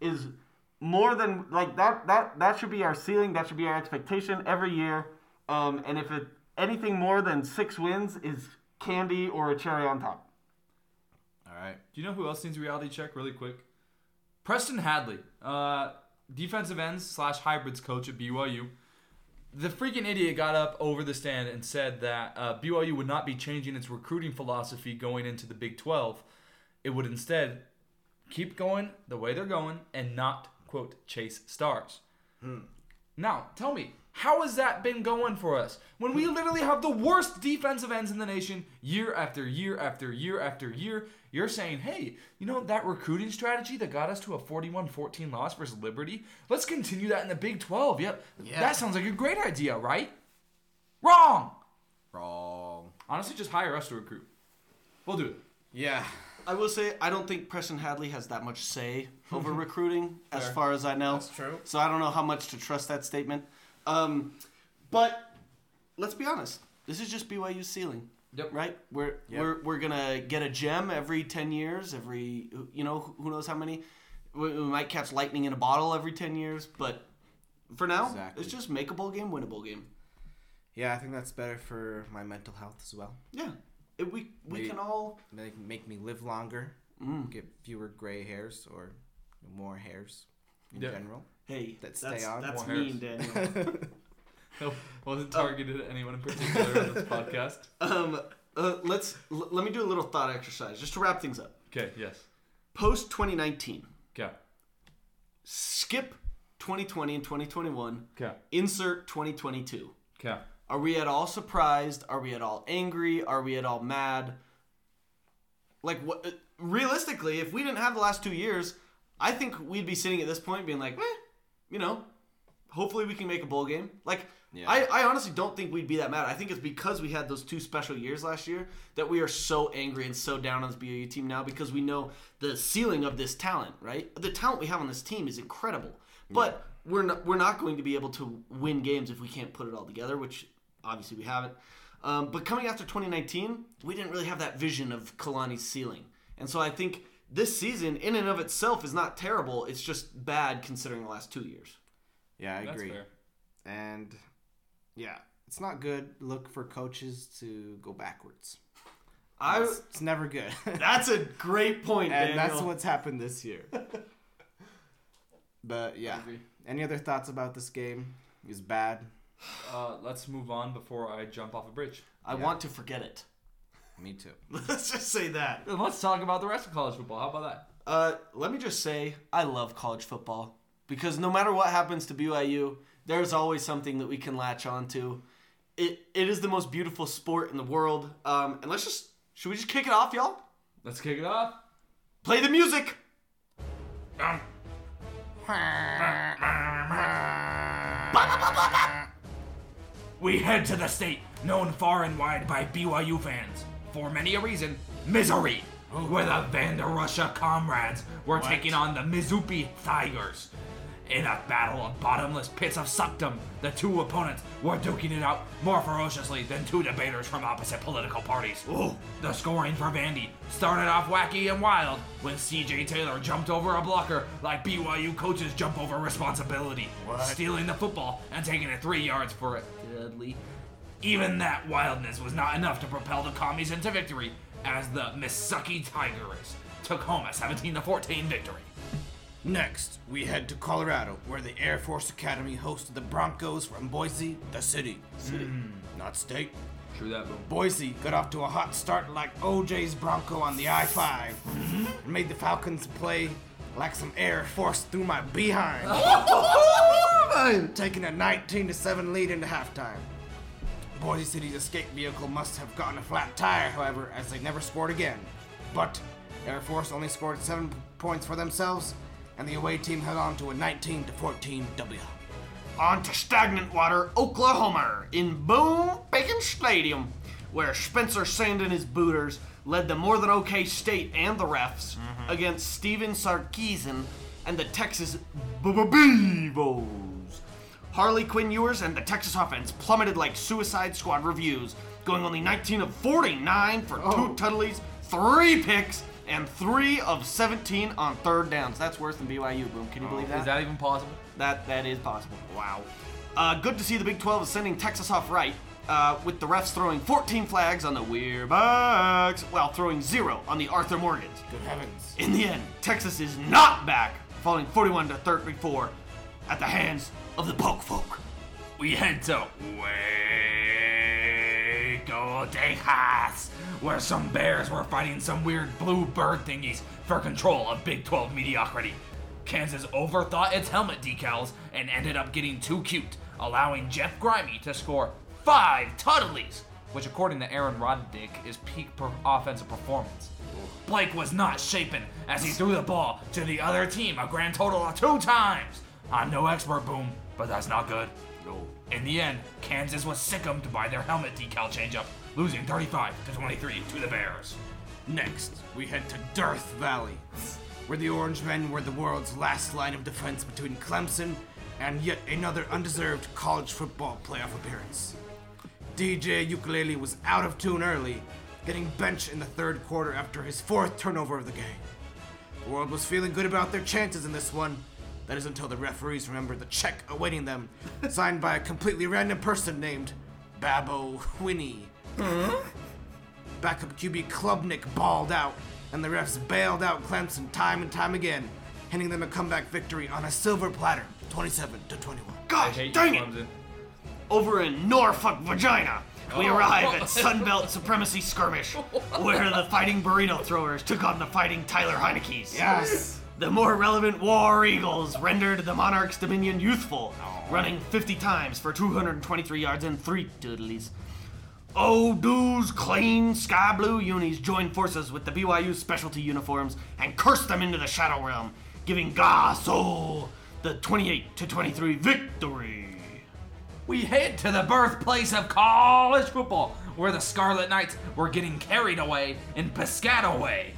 is more than like that, that, that should be our ceiling. That should be our expectation every year. Um, and if it, anything more than six wins is candy or a cherry on top. All right. Do you know who else needs a reality check really quick? Preston Hadley, uh, defensive ends slash hybrids coach at B Y U. The freaking idiot got up over the stand and said that uh, B Y U would not be changing its recruiting philosophy going into the Big twelve. It would instead keep going the way they're going and not, quote, chase stars. Hmm. Now, tell me, how has that been going for us when we literally have the worst defensive ends in the nation year after year after year after year? You're saying, hey, you know that recruiting strategy that got us to a forty-one fourteen loss versus Liberty? Let's continue that in the Big twelve. Yep. Yeah. That sounds like a great idea, right? Wrong. Wrong. Honestly, just hire us to recruit. We'll do it. Yeah. I will say I don't think Preston Hadley has that much say over recruiting, as Fair. far as I know. That's true. So I don't know how much to trust that statement. Um, but let's be honest. This is just B Y U's ceiling. Yep. Right? We're yep. we're we're gonna get a gem every ten years, every you know who knows how many. We, we might catch lightning in a bottle every ten years, but for now, exactly. It's just makeable game, winnable game. Yeah, I think that's better for my mental health as well. Yeah, it, we we Maybe, can all make, make me live longer, mm. get fewer gray hairs or more hairs in yeah. general. Hey, that stay that's, on. That's more mean, hairs. Daniel. No, wasn't targeted at anyone in particular on this podcast. Um, uh, let's l- let me do a little thought exercise just to wrap things up. Okay. Yes. Post twenty nineteen. Okay. Skip twenty twenty and twenty twenty-one. Okay. Insert twenty twenty-two. Okay. Are we at all surprised? Are we at all angry? Are we at all mad? Like what? Uh, realistically, if we didn't have the last two years, I think we'd be sitting at this point being like, eh, you know, hopefully we can make a bowl game. Like. Yeah. I, I honestly don't think we'd be that mad. I think it's because we had those two special years last year that we are so angry and so down on this B O U team now because we know the ceiling of this talent, right? The talent we have on this team is incredible. But yeah. we're not, we're not going to be able to win games if we can't put it all together, which obviously we haven't. Um, but coming after twenty nineteen, we didn't really have that vision of Kalani's ceiling. And so I think this season in and of itself is not terrible. It's just bad considering the last two years. Yeah, I That's agree. Fair. And... yeah, it's not good look for coaches to go backwards. I, it's never good. That's a great point, and Daniel. That's what's happened this year. But, yeah. Any other thoughts about this game? It was bad. Uh, let's move on before I jump off a bridge. I yeah. want to forget it. Me too. Let's just say that. Let's talk about the rest of college football. How about that? Uh, let me just say I love college football because no matter what happens to B Y U, there's always something that we can latch on to. It, it is the most beautiful sport in the world. Um, and let's just... Should we just kick it off, y'all? Let's kick it off. Play the music! We head to the state known far and wide by B Y U fans. For many a reason, misery. Where the Vander Russia comrades were what? taking on the Mizzoupi Tigers. In a battle of bottomless pits of suckdom, the two opponents were duking it out more ferociously than two debaters from opposite political parties. Ooh, the scoring for Vandy started off wacky and wild when C J Taylor jumped over a blocker like B Y U coaches jump over responsibility, what? stealing the football and taking it three yards for it. Deadly. Even that wildness was not enough to propel the commies into victory as the Misaki Tigers took home a seventeen to fourteen victory. Next, we head to Colorado, where the Air Force Academy hosted the Broncos from Boise, the city. City, mm. not state. True that, bro. Boise got off to a hot start like O J's Bronco on the I five. And made the Falcons play like some Air Force through my behind. Taking a nineteen to seven lead into halftime. Boise City's escape vehicle must have gotten a flat tire, however, as they never scored again. But Air Force only scored seven points for themselves, and the away team held on to a nineteen to fourteen W. On to stagnant water, Oklahoma, in Boone Bacon Stadium, where Spencer Sand and his Booters led the more than okay State and the refs mm-hmm. against Steven Sarkisian and the Texas Beavos. Harley Quinn Ewers and the Texas offense plummeted like Suicide Squad reviews, going only nineteen of forty-nine for oh. two tutties, three picks, and three of seventeen on third downs. That's worse than B Y U, Boom. Can you believe that? Is that even possible? That That is possible. Wow. Uh, good to see the Big twelve is sending Texas off right, uh, with the refs throwing fourteen flags on the Weir Bucks, while throwing zero on the Arthur Morgans. Good heavens. In the end, Texas is not back, falling forty-one to thirty-four at the hands of the Poke Folk. We head to Waco, Texas, where some bears were fighting some weird blue bird thingies for control of Big twelve mediocrity. Kansas overthought its helmet decals and ended up getting too cute, allowing Jeff Grimey to score five tutties, which according to Aaron Roddick is peak per- offensive performance. Blake was not shapen as he threw the ball to the other team a grand total of two times. I'm no expert, Boom, but that's not good. No. In the end, Kansas was sickened by their helmet decal changeup, losing thirty-five to twenty-three to the Bears. Next, we head to Death Valley, where the Orange Men were the world's last line of defense between Clemson and yet another undeserved college football playoff appearance. D J Ukulele was out of tune early, getting benched in the third quarter after his fourth turnover of the game. The world was feeling good about their chances in this one. That is until the referees remembered the check awaiting them, signed by a completely random person named Babbo Winnie. Mm-hmm. Backup Q B Klubnik balled out, and the refs bailed out Clemson time and time again, handing them a comeback victory on a silver platter, twenty-seven to twenty-one. Gosh, dang it! Clemson. Over in Norfolk, Virginia, we oh. arrive at Sunbelt Supremacy Skirmish, where the Fighting Burrito Throwers took on the Fighting Tyler Heineke's. Yes! The more relevant War Eagles rendered the Monarch's Dominion youthful, running fifty times for two hundred twenty-three yards and three doodlies. Odu's clean sky blue unis joined forces with the B Y U specialty uniforms and cursed them into the Shadow Realm, giving Gasol the twenty-eight to twenty-three victory. We head to the birthplace of college football, where the Scarlet Knights were getting carried away and pescado away.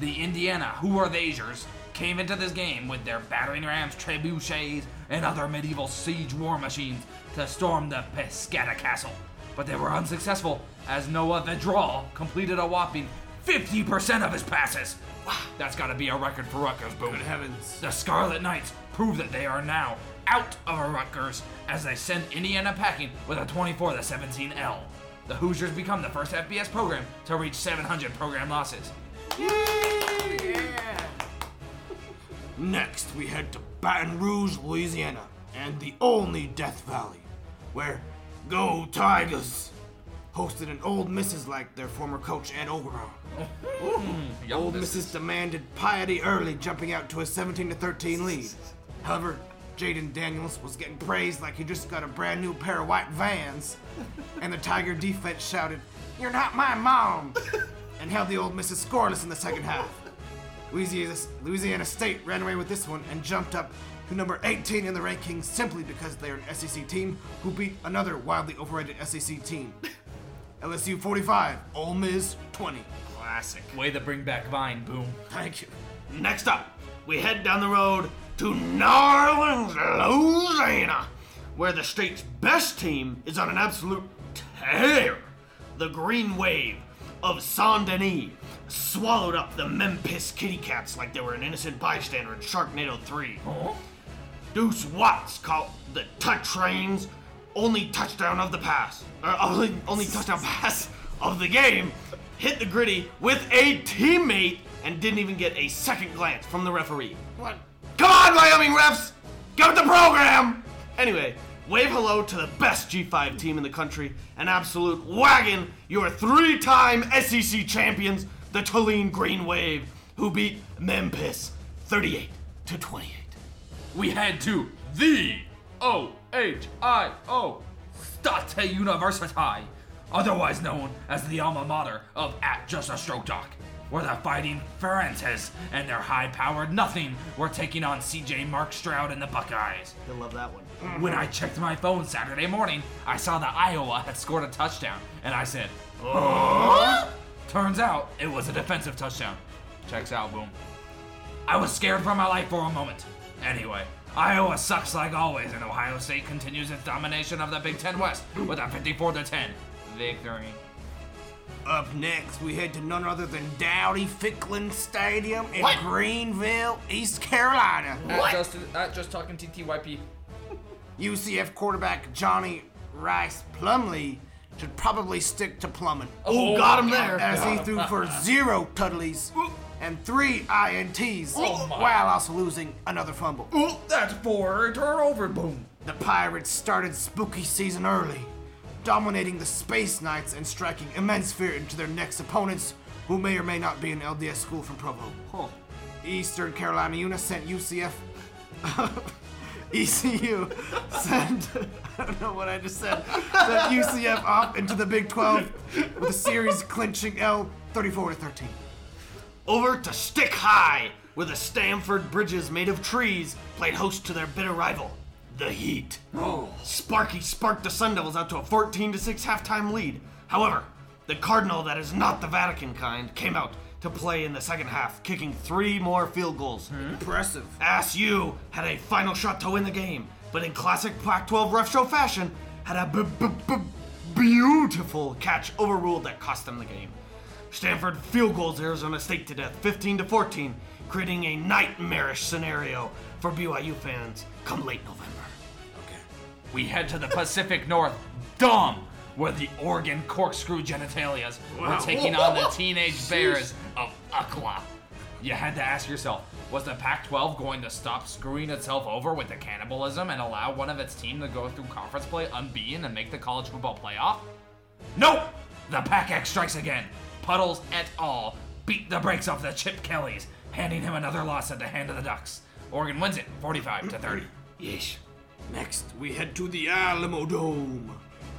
The Indiana Who Are They'sers came into this game with their battering rams, trebuchets, and other medieval siege war machines to storm the Pescata Castle. But they were unsuccessful, as Noah the Draw completed a whopping fifty percent of his passes. Wow, that's gotta be a record for Rutgers, boom. Good heavens. The Scarlet Knights prove that they are now out of Rutgers as they send Indiana packing with a twenty-four to seventeen L. The Hoosiers become the first F B S program to reach seven hundred program losses. Yay! Yeah. Next, we head to Baton Rouge, Louisiana, and the only Death Valley, where Go Tigers hosted an Old Missus like their former coach, Ed Ogeron. Old Missus demanded piety early, jumping out to a seventeen to thirteen lead. However, Jaden Daniels was getting praised like he just got a brand new pair of white Vans, and the Tiger defense shouted, "You're not my mom," and held the Old Missus scoreless in the second half. Louisiana State ran away with this one and jumped up to number eighteen in the rankings simply because they are an S E C team who beat another wildly overrated S E C team. L S U forty-five, Ole Miss twenty. Classic. Way to bring back Vine, boom. Thank you. Next up, we head down the road to New Orleans, Louisiana, where the state's best team is on an absolute tear. The Green Wave of Saint-Denis swallowed up the Memphis Kitty Cats like they were an innocent bystander in Sharknado three. Huh? Deuce Watts caught the touchdown's only touchdown of the pass, or only, only touchdown pass of the game, hit the gritty with a teammate and didn't even get a second glance from the referee. What? Come on, Wyoming refs! Give it the program! Anyway, wave hello to the best G five team in the country, an absolute wagon, your three-time S E C champions, the Tulane Green Wave, who beat Memphis thirty-eight to twenty-eight. We head to the O H I O, State University, otherwise known as the alma mater of At Just a Stroke Doc, where the Fighting Ferentes and their high-powered nothing were taking on C J Markstraudt and the Buckeyes. You'll love that one. Mm-hmm. When I checked my phone Saturday morning, I saw that Iowa had scored a touchdown, and I said, "Huh?" Turns out it was a defensive touchdown. Checks out, boom. I was scared for my life for a moment. Anyway, Iowa sucks like always, and Ohio State continues its domination of the Big Ten West with a fifty-four to ten victory. Up next, we head to none other than Dowdy Ficklin Stadium in what? Greenville, East Carolina. Not just, not just talking T T Y P. U C F quarterback Johnny Rice Plumlee should probably stick to plumbing. Oh, Ooh, got him there. As he threw for zero cuddlies and three I N Ts oh, while also losing another fumble. Ooh, that's four turnover, boom. The Pirates started spooky season early, dominating the Space Knights and striking immense fear into their next opponents, who may or may not be an L D S school from Provo. Huh. Eastern Carolina Una sent U C F... E C U sent... I don't know what I just said. Sent U C F off into the Big twelve with a series clinching L thirty-four to thirteen. Over to Stick High, where the Stamford Bridges made of trees played host to their bitter rival, the Heat. Oh. Sparky sparked the Sun Devils out to a fourteen to six halftime lead. However, the Cardinal that is not the Vatican kind came out to play in the second half, kicking three more field goals. Hmm? Impressive. S U had a final shot to win the game, but in classic Pac twelve ref show fashion, had a b- b- b- beautiful catch overruled that cost them the game. Stanford field goals Arizona State to death, fifteen to fourteen, creating a nightmarish scenario for B Y U fans come late November. Okay. We head to the Pacific North, dumb, where the Oregon corkscrew genitalias wow. were taking on the teenage bears of Ucla. You had to ask yourself, was the Pac twelve going to stop screwing itself over with the cannibalism and allow one of its team to go through conference play unbeaten and make the college football playoff? Nope! The Pac-X strikes again. Puddles et al. Beat the brakes off the Chip Kellys, handing him another loss at the hand of the Ducks. Oregon wins it, forty-five to thirty. Yes. Next, we head to the Alamo Dome.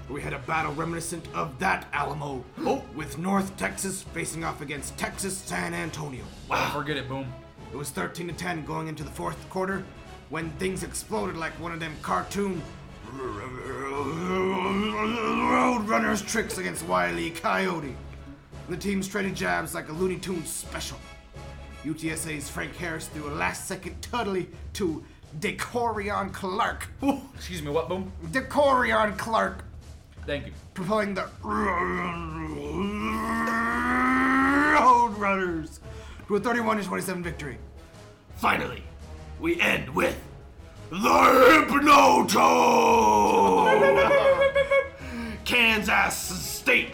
We had a battle reminiscent of that Alamo, oh, with North Texas facing off against Texas San Antonio. Wow. Forget it, boom. It was thirteen to ten going into the fourth quarter when things exploded like one of them cartoon Roadrunners tricks against Wile E. Coyote. The team's traded jabs like a Looney Tunes special. U T S A's Frank Harris threw a last-second tuddly to Decorion Clark. Ooh. Excuse me, what, boom? Decorion Clark. Thank you. Propelling the Roadrunners to a thirty-one to twenty-seven victory. Finally, we end with the Hypnotoad. Kansas State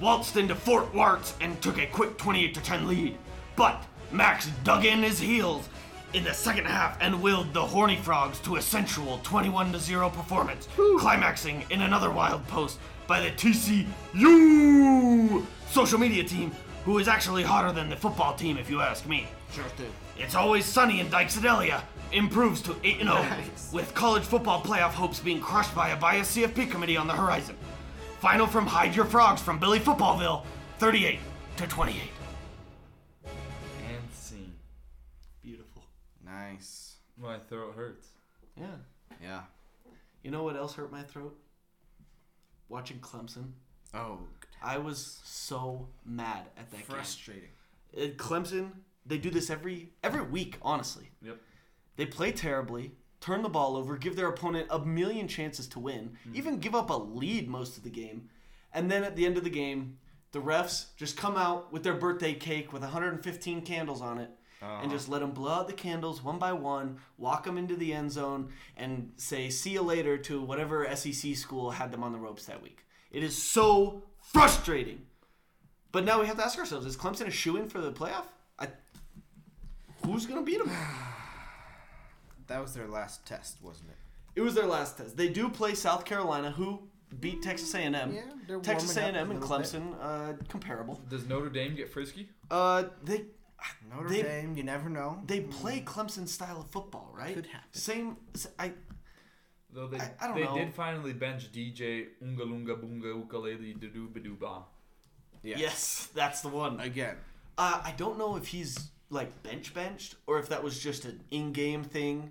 waltzed into Fort Worth and took a quick twenty-eight to ten lead. But Max dug in his heels in the second half and willed the Horny Frogs to a sensual twenty-one to zero performance, Woo. climaxing in another wild post by the T C U social media team, who is actually hotter than the football team, if you ask me. Sure did. It's Always Sunny in Dyksdalia improves to eight and oh, nice. with college football playoff hopes being crushed by a biased C F P committee on the horizon. Final from Hide Your Frogs from Billy Footballville, thirty-eight to twenty-eight. And scene. Beautiful. Nice. My throat hurts. Yeah. Yeah. You know what else hurt my throat? Watching Clemson. Oh. I was so mad at that Frustrating. game. Frustrating. Clemson, they do this every every week, honestly. Yep. They play terribly, turn the ball over, give their opponent a million chances to win, mm-hmm. even give up a lead most of the game. And then at the end of the game, the refs just come out with their birthday cake with one hundred fifteen candles on it uh-huh. and just let them blow out the candles one by one, walk them into the end zone, and say see you later to whatever S E C school had them on the ropes that week. It is so frustrating. But now we have to ask ourselves, is Clemson a shoo-in for the playoff? I, who's going to beat them? That was their last test, wasn't it? It was their last test. They do play South Carolina, who beat Texas A and M. Yeah, they're Texas A and M and Clemson, uh, comparable. Does Notre Dame get frisky? Uh, they Notre they, Dame, you never know. They play Clemson style of football, right? Could happen. Same, I... Though they I, I they know. did finally bench D J Unga Lunga Bunga Ukulele Doo Doo Ba. Yes. yes, that's the one. Again. Uh, I don't know if he's like bench benched or if that was just an in-game thing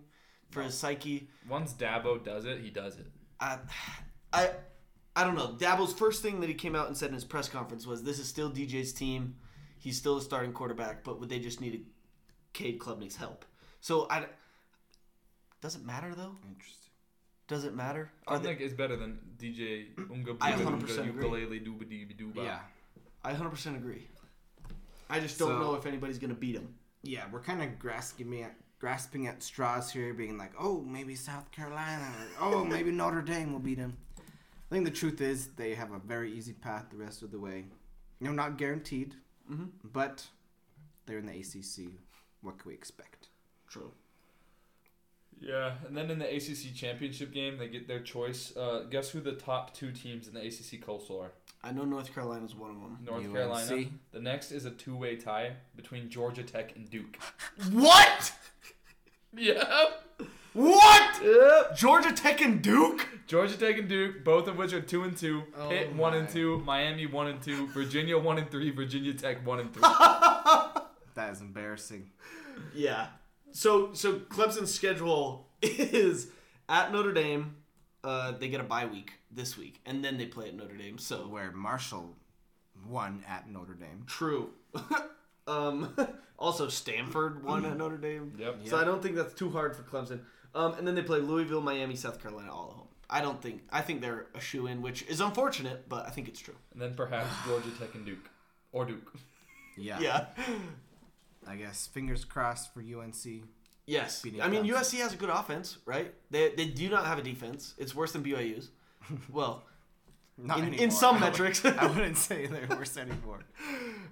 for his psyche. Once Dabo does it, he does it. I, I, I don't know. Dabo's first thing that he came out and said in his press conference was, this is still D J's team. He's still a starting quarterback, but they just needed Cade Klubnik's help. So, I, does it matter, though? Interesting. Does it matter? Are I think they... it's better than D J Unga Bunga Ukulele Dooba Deeba Dooba. Yeah, I one hundred percent agree. I just don't so, know if anybody's going to beat him. Yeah, we're kind of grasping at, grasping at straws here, being like, oh, maybe South Carolina, or, oh, maybe Notre Dame will beat him. I think the truth is they have a very easy path the rest of the way. You know, not guaranteed, mm-hmm. but they're in the A C C. What can we expect? True. Yeah, and then in the A C C championship game, they get their choice. Uh, guess who the top two teams in the A C C Coastal are? I know North Carolina's one of them. North U N C. Carolina. The next is a two-way tie between Georgia Tech and Duke. What? yeah. What? Yeah. Georgia Tech and Duke? Georgia Tech and Duke, both of which are two and two. Oh Pitt my. one and two. Miami one and two. Virginia one and three. Virginia Tech one and three. That is embarrassing. Yeah. So so Clemson's schedule is at Notre Dame. Uh, they get a bye week this week, and then they play at Notre Dame. So where Marshall won at Notre Dame. True. um, also, Stanford won at Notre Dame. Yep. So yep. I don't think that's too hard for Clemson. Um, and then they play Louisville, Miami, South Carolina, all at home. I don't think I think they're a shoo-in, which is unfortunate, but I think it's true. And then perhaps Georgia Tech and Duke, or Duke. Yeah. Yeah. I guess fingers crossed for U N C. Yes. I mean, U S C has a good offense, right? They they do not have a defense. It's worse than B Y U's. Well, not in, anymore. In some I metrics. Would, I wouldn't say they're worse anymore.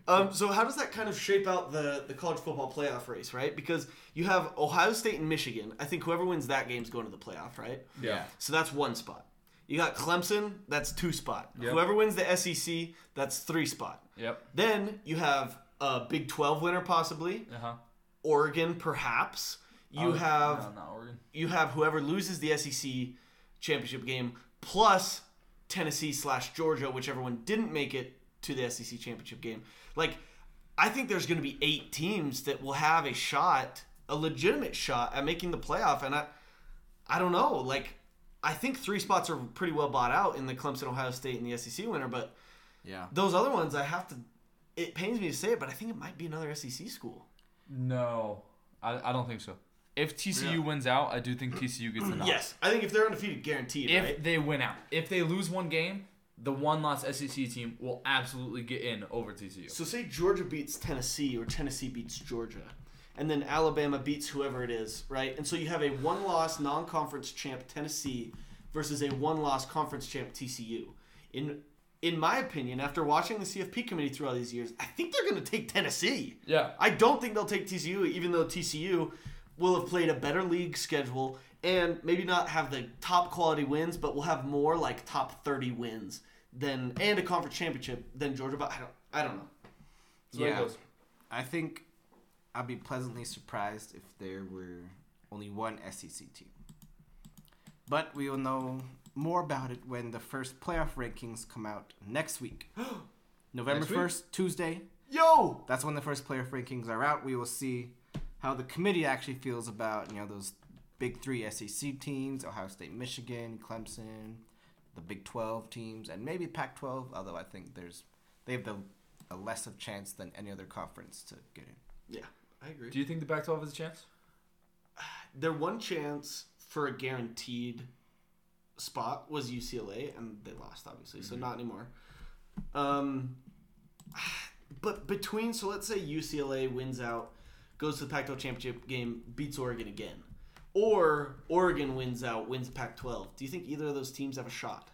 Um, so how does that kind of shape out the, the college football playoff race, right? Because you have Ohio State and Michigan. I think whoever wins that game is going to the playoff, right? Yeah. So that's one spot. You got Clemson. That's two spot. Yep. Whoever wins the S E C, that's three spot. Yep. Then you have a Big twelve winner possibly. Uh-huh. Oregon, perhaps. You would, have no, not Oregon. You have whoever loses the S E C championship game plus Tennessee slash Georgia, whichever one didn't make it to the S E C championship game. Like, I think there's going to be eight teams that will have a shot, a legitimate shot at making the playoff. And I, I don't know. Like, I think three spots are pretty well bought out in the Clemson, Ohio State, and the S E C winner. But yeah, those other ones, I have to. It pains me to say it, but I think it might be another S E C school. No, I, I don't think so. If T C U yeah. wins out, I do think T C U gets the nod. Yes, I think if they're undefeated, guaranteed, if right? they win out. If they lose one game, the one-loss S E C team will absolutely get in over T C U. So say Georgia beats Tennessee or Tennessee beats Georgia, and then Alabama beats whoever it is, right? And so you have a one-loss non-conference champ Tennessee versus a one-loss conference champ T C U. In In my opinion, after watching the C F P committee through all these years, I think they're going to take Tennessee. Yeah. I don't think they'll take T C U, even though T C U will have played a better league schedule and maybe not have the top quality wins, but will have more like top thirty wins than and a conference championship than Georgia. But I don't, I don't know. That's yeah. Where it goes. I think I'd be pleasantly surprised if there were only one S E C team. But we will know more about it when the first playoff rankings come out next week. November first, Tuesday. Yo! That's when the first playoff rankings are out. We will see how the committee actually feels about, you know, those big three S E C teams, Ohio State, Michigan, Clemson, the Big twelve teams, and maybe Pac twelve, although I think there's they have the a less of chance than any other conference to get in. Yeah, I agree. Do you think the Pac twelve has a chance? Their one chance for a guaranteed spot was U C L A, and they lost, obviously, mm-hmm. so not anymore. Um, but between, so let's say U C L A wins out, goes to the Pac twelve championship game, beats Oregon again, or Oregon wins out, wins Pac twelve. Do you think either of those teams have a shot?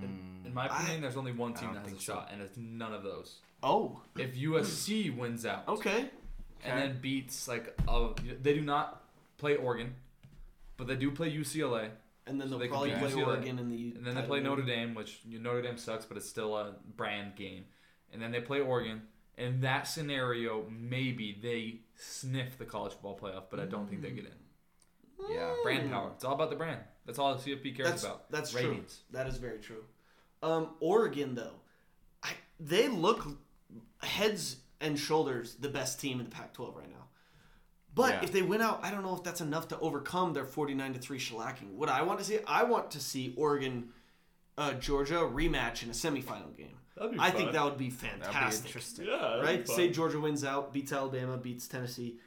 In, in my opinion, I, there's only one team that has a shot, so. And it's none of those. Oh, if U S C wins out, okay, and okay. then beats like a, they do not play Oregon, but they do play U C L A. And then they'll so they probably play U C L A. Oregon in the And then they play game. Notre Dame, which you know, Notre Dame sucks, but it's still a brand game. And then they play Oregon. In that scenario, maybe they sniff the college football playoff, but I don't mm. think they get in. Yeah, brand power. It's all about the brand. That's all the C F P cares that's, about. That's ratings. True. That is very true. Um, Oregon, though, I, they look heads and shoulders the best team in the Pac twelve right now. But yeah. if they win out, I don't know if that's enough to overcome their forty-nine to three shellacking. What I want to see, I want to see Oregon, uh, Georgia rematch in a semifinal game. That'd be I fun. think that would be fantastic. That'd be interesting. Yeah, right? Say Georgia wins out, beats Alabama, beats Tennessee.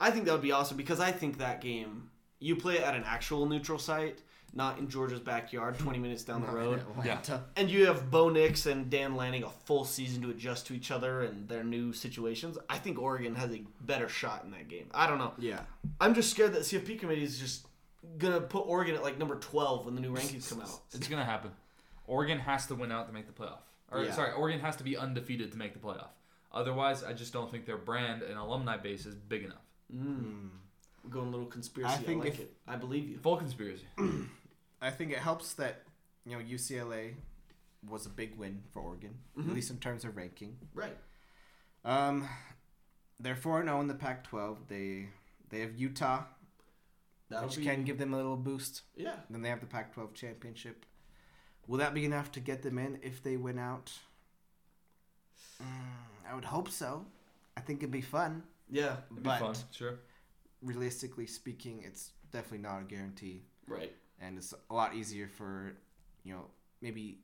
I think that would be awesome because I think that game, you play it at an actual neutral site, not in Georgia's backyard, twenty minutes down the road. Yeah. And you have Bo Nix and Dan Lanning a full season to adjust to each other and their new situations. I think Oregon has a better shot in that game. I don't know. Yeah. I'm just scared that the C F P committee is just going to put Oregon at like number twelve when the new rankings come out. It's going to happen. Oregon has to win out to make the playoff. Or, yeah. Sorry, Oregon has to be undefeated to make the playoff. Otherwise, I just don't think their brand and alumni base is big enough. Mm. We're going a little conspiracy. I, think I like if, it. I believe you. Full conspiracy. I think it helps that, you know, U C L A was a big win for Oregon, mm-hmm. at least in terms of ranking. Right. Um, they're four and oh in the Pac twelve. They they have Utah, That'll which be... can give them a little boost. Yeah. And then they have the Pac twelve championship. Will that be enough to get them in if they win out? Mm, I would hope so. I think it'd be fun. Yeah, it'd but be fun, sure. Realistically speaking, it's definitely not a guarantee. Right. And it's a lot easier for, you know, maybe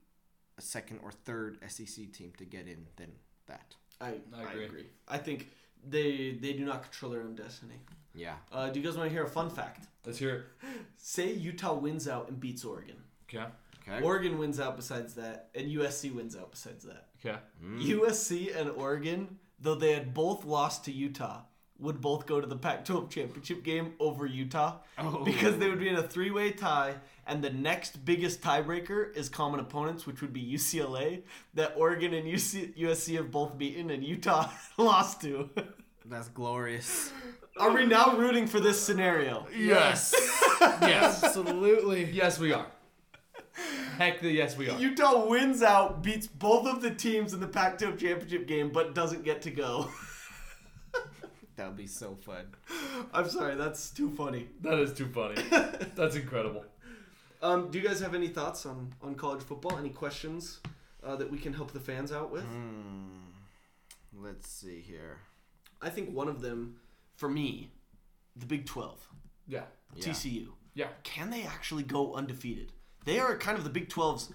a second or third S E C team to get in than that. I, I, I agree. agree. I think they they do not control their own destiny. Yeah. Uh, do you guys want to hear a fun fact? Let's hear it. Say Utah wins out and beats Oregon. Okay. Okay. Oregon wins out besides that, and U S C wins out besides that. Okay. Mm. U S C and Oregon, though they had both lost to Utah, would both go to the Pac twelve championship game over Utah oh. because they would be in a three-way tie, and the next biggest tiebreaker is common opponents, which would be U C L A, that Oregon and U C- U S C have both beaten and Utah lost to. That's glorious. Are we now rooting for this scenario? Yes. Yes. Absolutely. Yes, we are. Heck, the yes, we are. Utah wins out, beats both of the teams in the Pac twelve championship game, but doesn't get to go. That would be so fun. I'm sorry, that's too funny. That is too funny. That's incredible. Um, do you guys have any thoughts on, on college football? Any questions uh, that we can help the fans out with? Mm, let's see here. I think one of them, for me, the Big twelve. Yeah. T C U. Yeah. Can they actually go undefeated? They are kind of the Big twelve's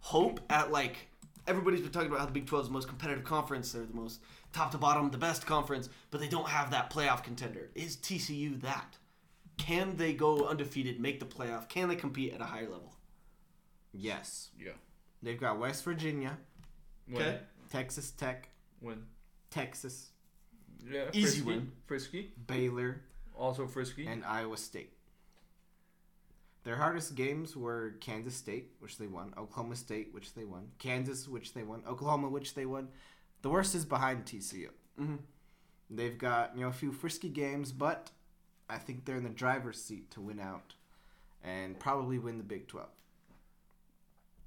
hope at, like, everybody's been talking about how the Big twelve is the most competitive conference. They're the most top to bottom, the best conference, but they don't have that playoff contender. Is T C U that? Can they go undefeated, make the playoff? Can they compete at a higher level? Yes. Yeah. They've got West Virginia. Win. Okay. Texas Tech. Win. Texas. Yeah. Easy Frisky. Win. Frisky. Baylor. Also Frisky. And Iowa State. Their hardest games were Kansas State, which they won. Oklahoma State, which they won. Kansas, which they won. Oklahoma, which they won. The worst is behind T C U. Mm-hmm. They've got, you know, a few frisky games, but I think they're in the driver's seat to win out and probably win the Big twelve.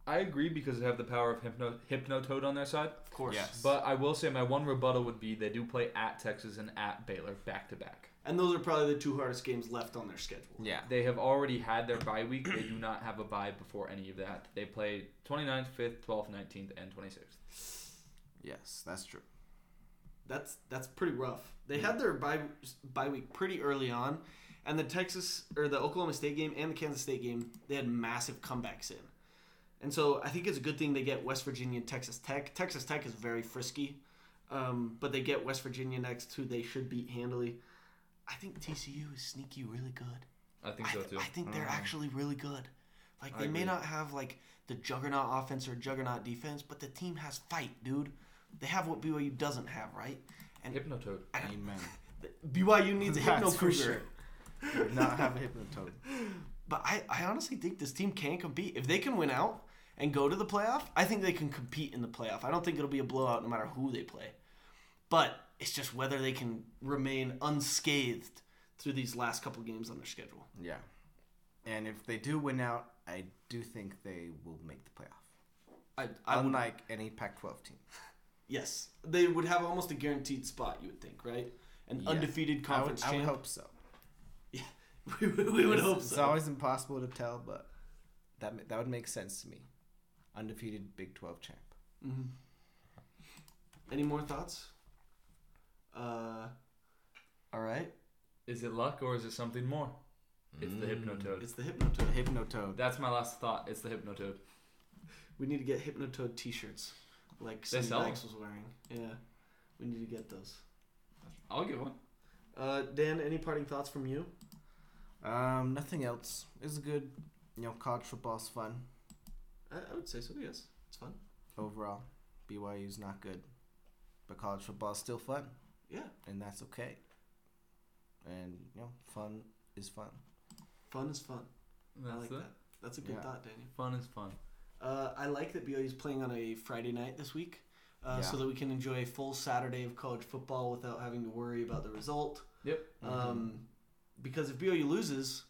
I agree because they have the power of Hypno- Hypnotoad on their side. Of course. Yes. But I will say my one rebuttal would be they do play at Texas and at Baylor back-to-back. And those are probably the two hardest games left on their schedule. Yeah. They have already had their bye week. They do not have a bye before any of that. They play twenty-ninth, fifth, twelfth, nineteenth, and twenty-sixth. Yes, that's true. That's that's pretty rough. They yeah. had their bye, bye week pretty early on, and the Texas or the Oklahoma State game and the Kansas State game, they had massive comebacks in. And so I think it's a good thing they get West Virginia and Texas Tech. Texas Tech is very frisky, um, but they get West Virginia next, who they should beat handily. I think T C U is sneaky really good. I think I th- so, too. I think they're mm. actually really good. Like, they may not have, like, the juggernaut offense or juggernaut defense, but the team has fight, dude. They have what B Y U doesn't have, right? And Hypnotoad. Amen. B Y U needs a Hypno Cougar. Sure. Not have a Hypnotoad. But I, I honestly think this team can compete. If they can win out and go to the playoff, I think they can compete in the playoff. I don't think it'll be a blowout no matter who they play. But it's just whether they can remain unscathed through these last couple games on their schedule. Yeah. And if they do win out, I do think they will make the playoff. I, I Unlike would, any Pac twelve team. Yes. They would have almost a guaranteed spot, you would think, right? An yeah. undefeated conference champ. I would, I would hope so. Yeah, we, we, we would hope it's so. It's always impossible to tell, but that that would make sense to me. Undefeated Big twelve champ. Mm-hmm. Any more thoughts? Uh, all right. Is it luck or is it something more? It's mm. the Hypnotoad. It's the Hypnotoad. The Hypnotoad. That's my last thought. It's the Hypnotoad. We need to get Hypnotoad t-shirts like Dax was wearing. Yeah. We need to get those. I'll get one. Uh, Dan, any parting thoughts from you? Um, nothing else. It's good. You know, college football's fun. I, I would say so, yes. It's fun. Overall, B Y U's not good, but college football's still fun. Yeah. And that's okay. And, you know, fun is fun. Fun is fun. That's I like it. that. That's a good yeah. thought, Danny. Fun is fun. Uh, I like that B Y U's playing on a Friday night this week uh, yeah. so that we can enjoy a full Saturday of college football without having to worry about the result. Yep. Um, mm-hmm. Because if B Y U loses,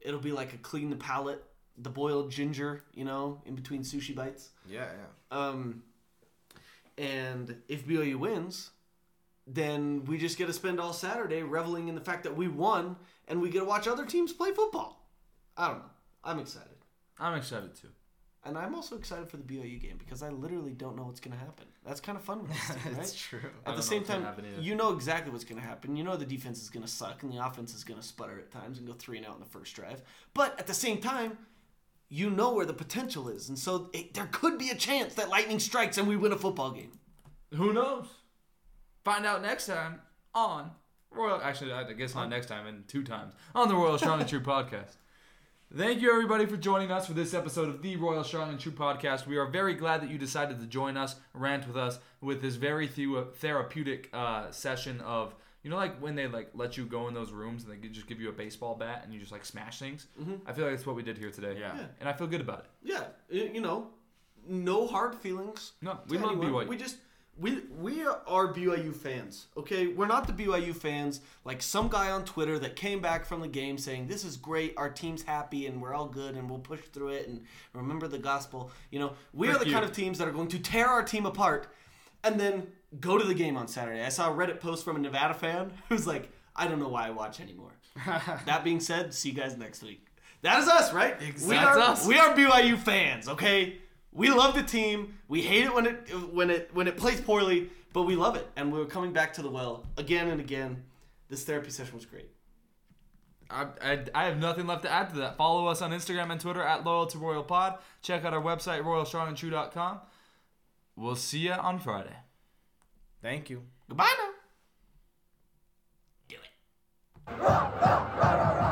it'll be like a clean the palate, the boiled ginger, you know, in between sushi bites. Yeah, yeah. Um, and if B Y U wins, then we just get to spend all Saturday reveling in the fact that we won and we get to watch other teams play football. I don't know. I'm excited. I'm excited too. And I'm also excited for the B Y U game because I literally don't know what's going to happen. That's kind of fun with this team, right? That's true. At the same time, you know exactly what's going to happen. You know the defense is going to suck and the offense is going to sputter at times and go three and out in the first drive. But at the same time, you know where the potential is. And so it, there could be a chance that lightning strikes and we win a football game. Who knows? Find out next time on Royal... Actually, I guess not next time and two times on the Royal Strong and True podcast. Thank you, everybody, for joining us for this episode of the Royal Strong and True podcast. We are very glad that you decided to join us, rant with us, with this very th- therapeutic uh, session of... You know, like, when they, like, let you go in those rooms and they just give you a baseball bat and you just, like, smash things? Mm-hmm. I feel like that's what we did here today. Yeah. yeah. And I feel good about it. Yeah. You know, no hard feelings. No, we love B Y U. We just, we, we are B Y U fans, okay? We're not the B Y U fans like some guy on Twitter that came back from the game saying, this is great, our team's happy, and we're all good, and we'll push through it, and remember the gospel. You know, we are the kind of teams that are going to tear our team apart and then... Go to the game on Saturday. I saw a Reddit post from a Nevada fan who's like, I don't know why I watch anymore. That being said, see you guys next week. That is us, right? Exactly. We are, us. We are B Y U fans, okay? We love the team. We hate it when it when it, when it plays poorly, but we love it. And we were coming back to the well again and again. This therapy session was great. I, I, I have nothing left to add to that. Follow us on Instagram and Twitter at Loyal to Royal Pod. Check out our website, royal strong and true dot com. We'll see you on Friday. Thank you. Goodbye now. Do it.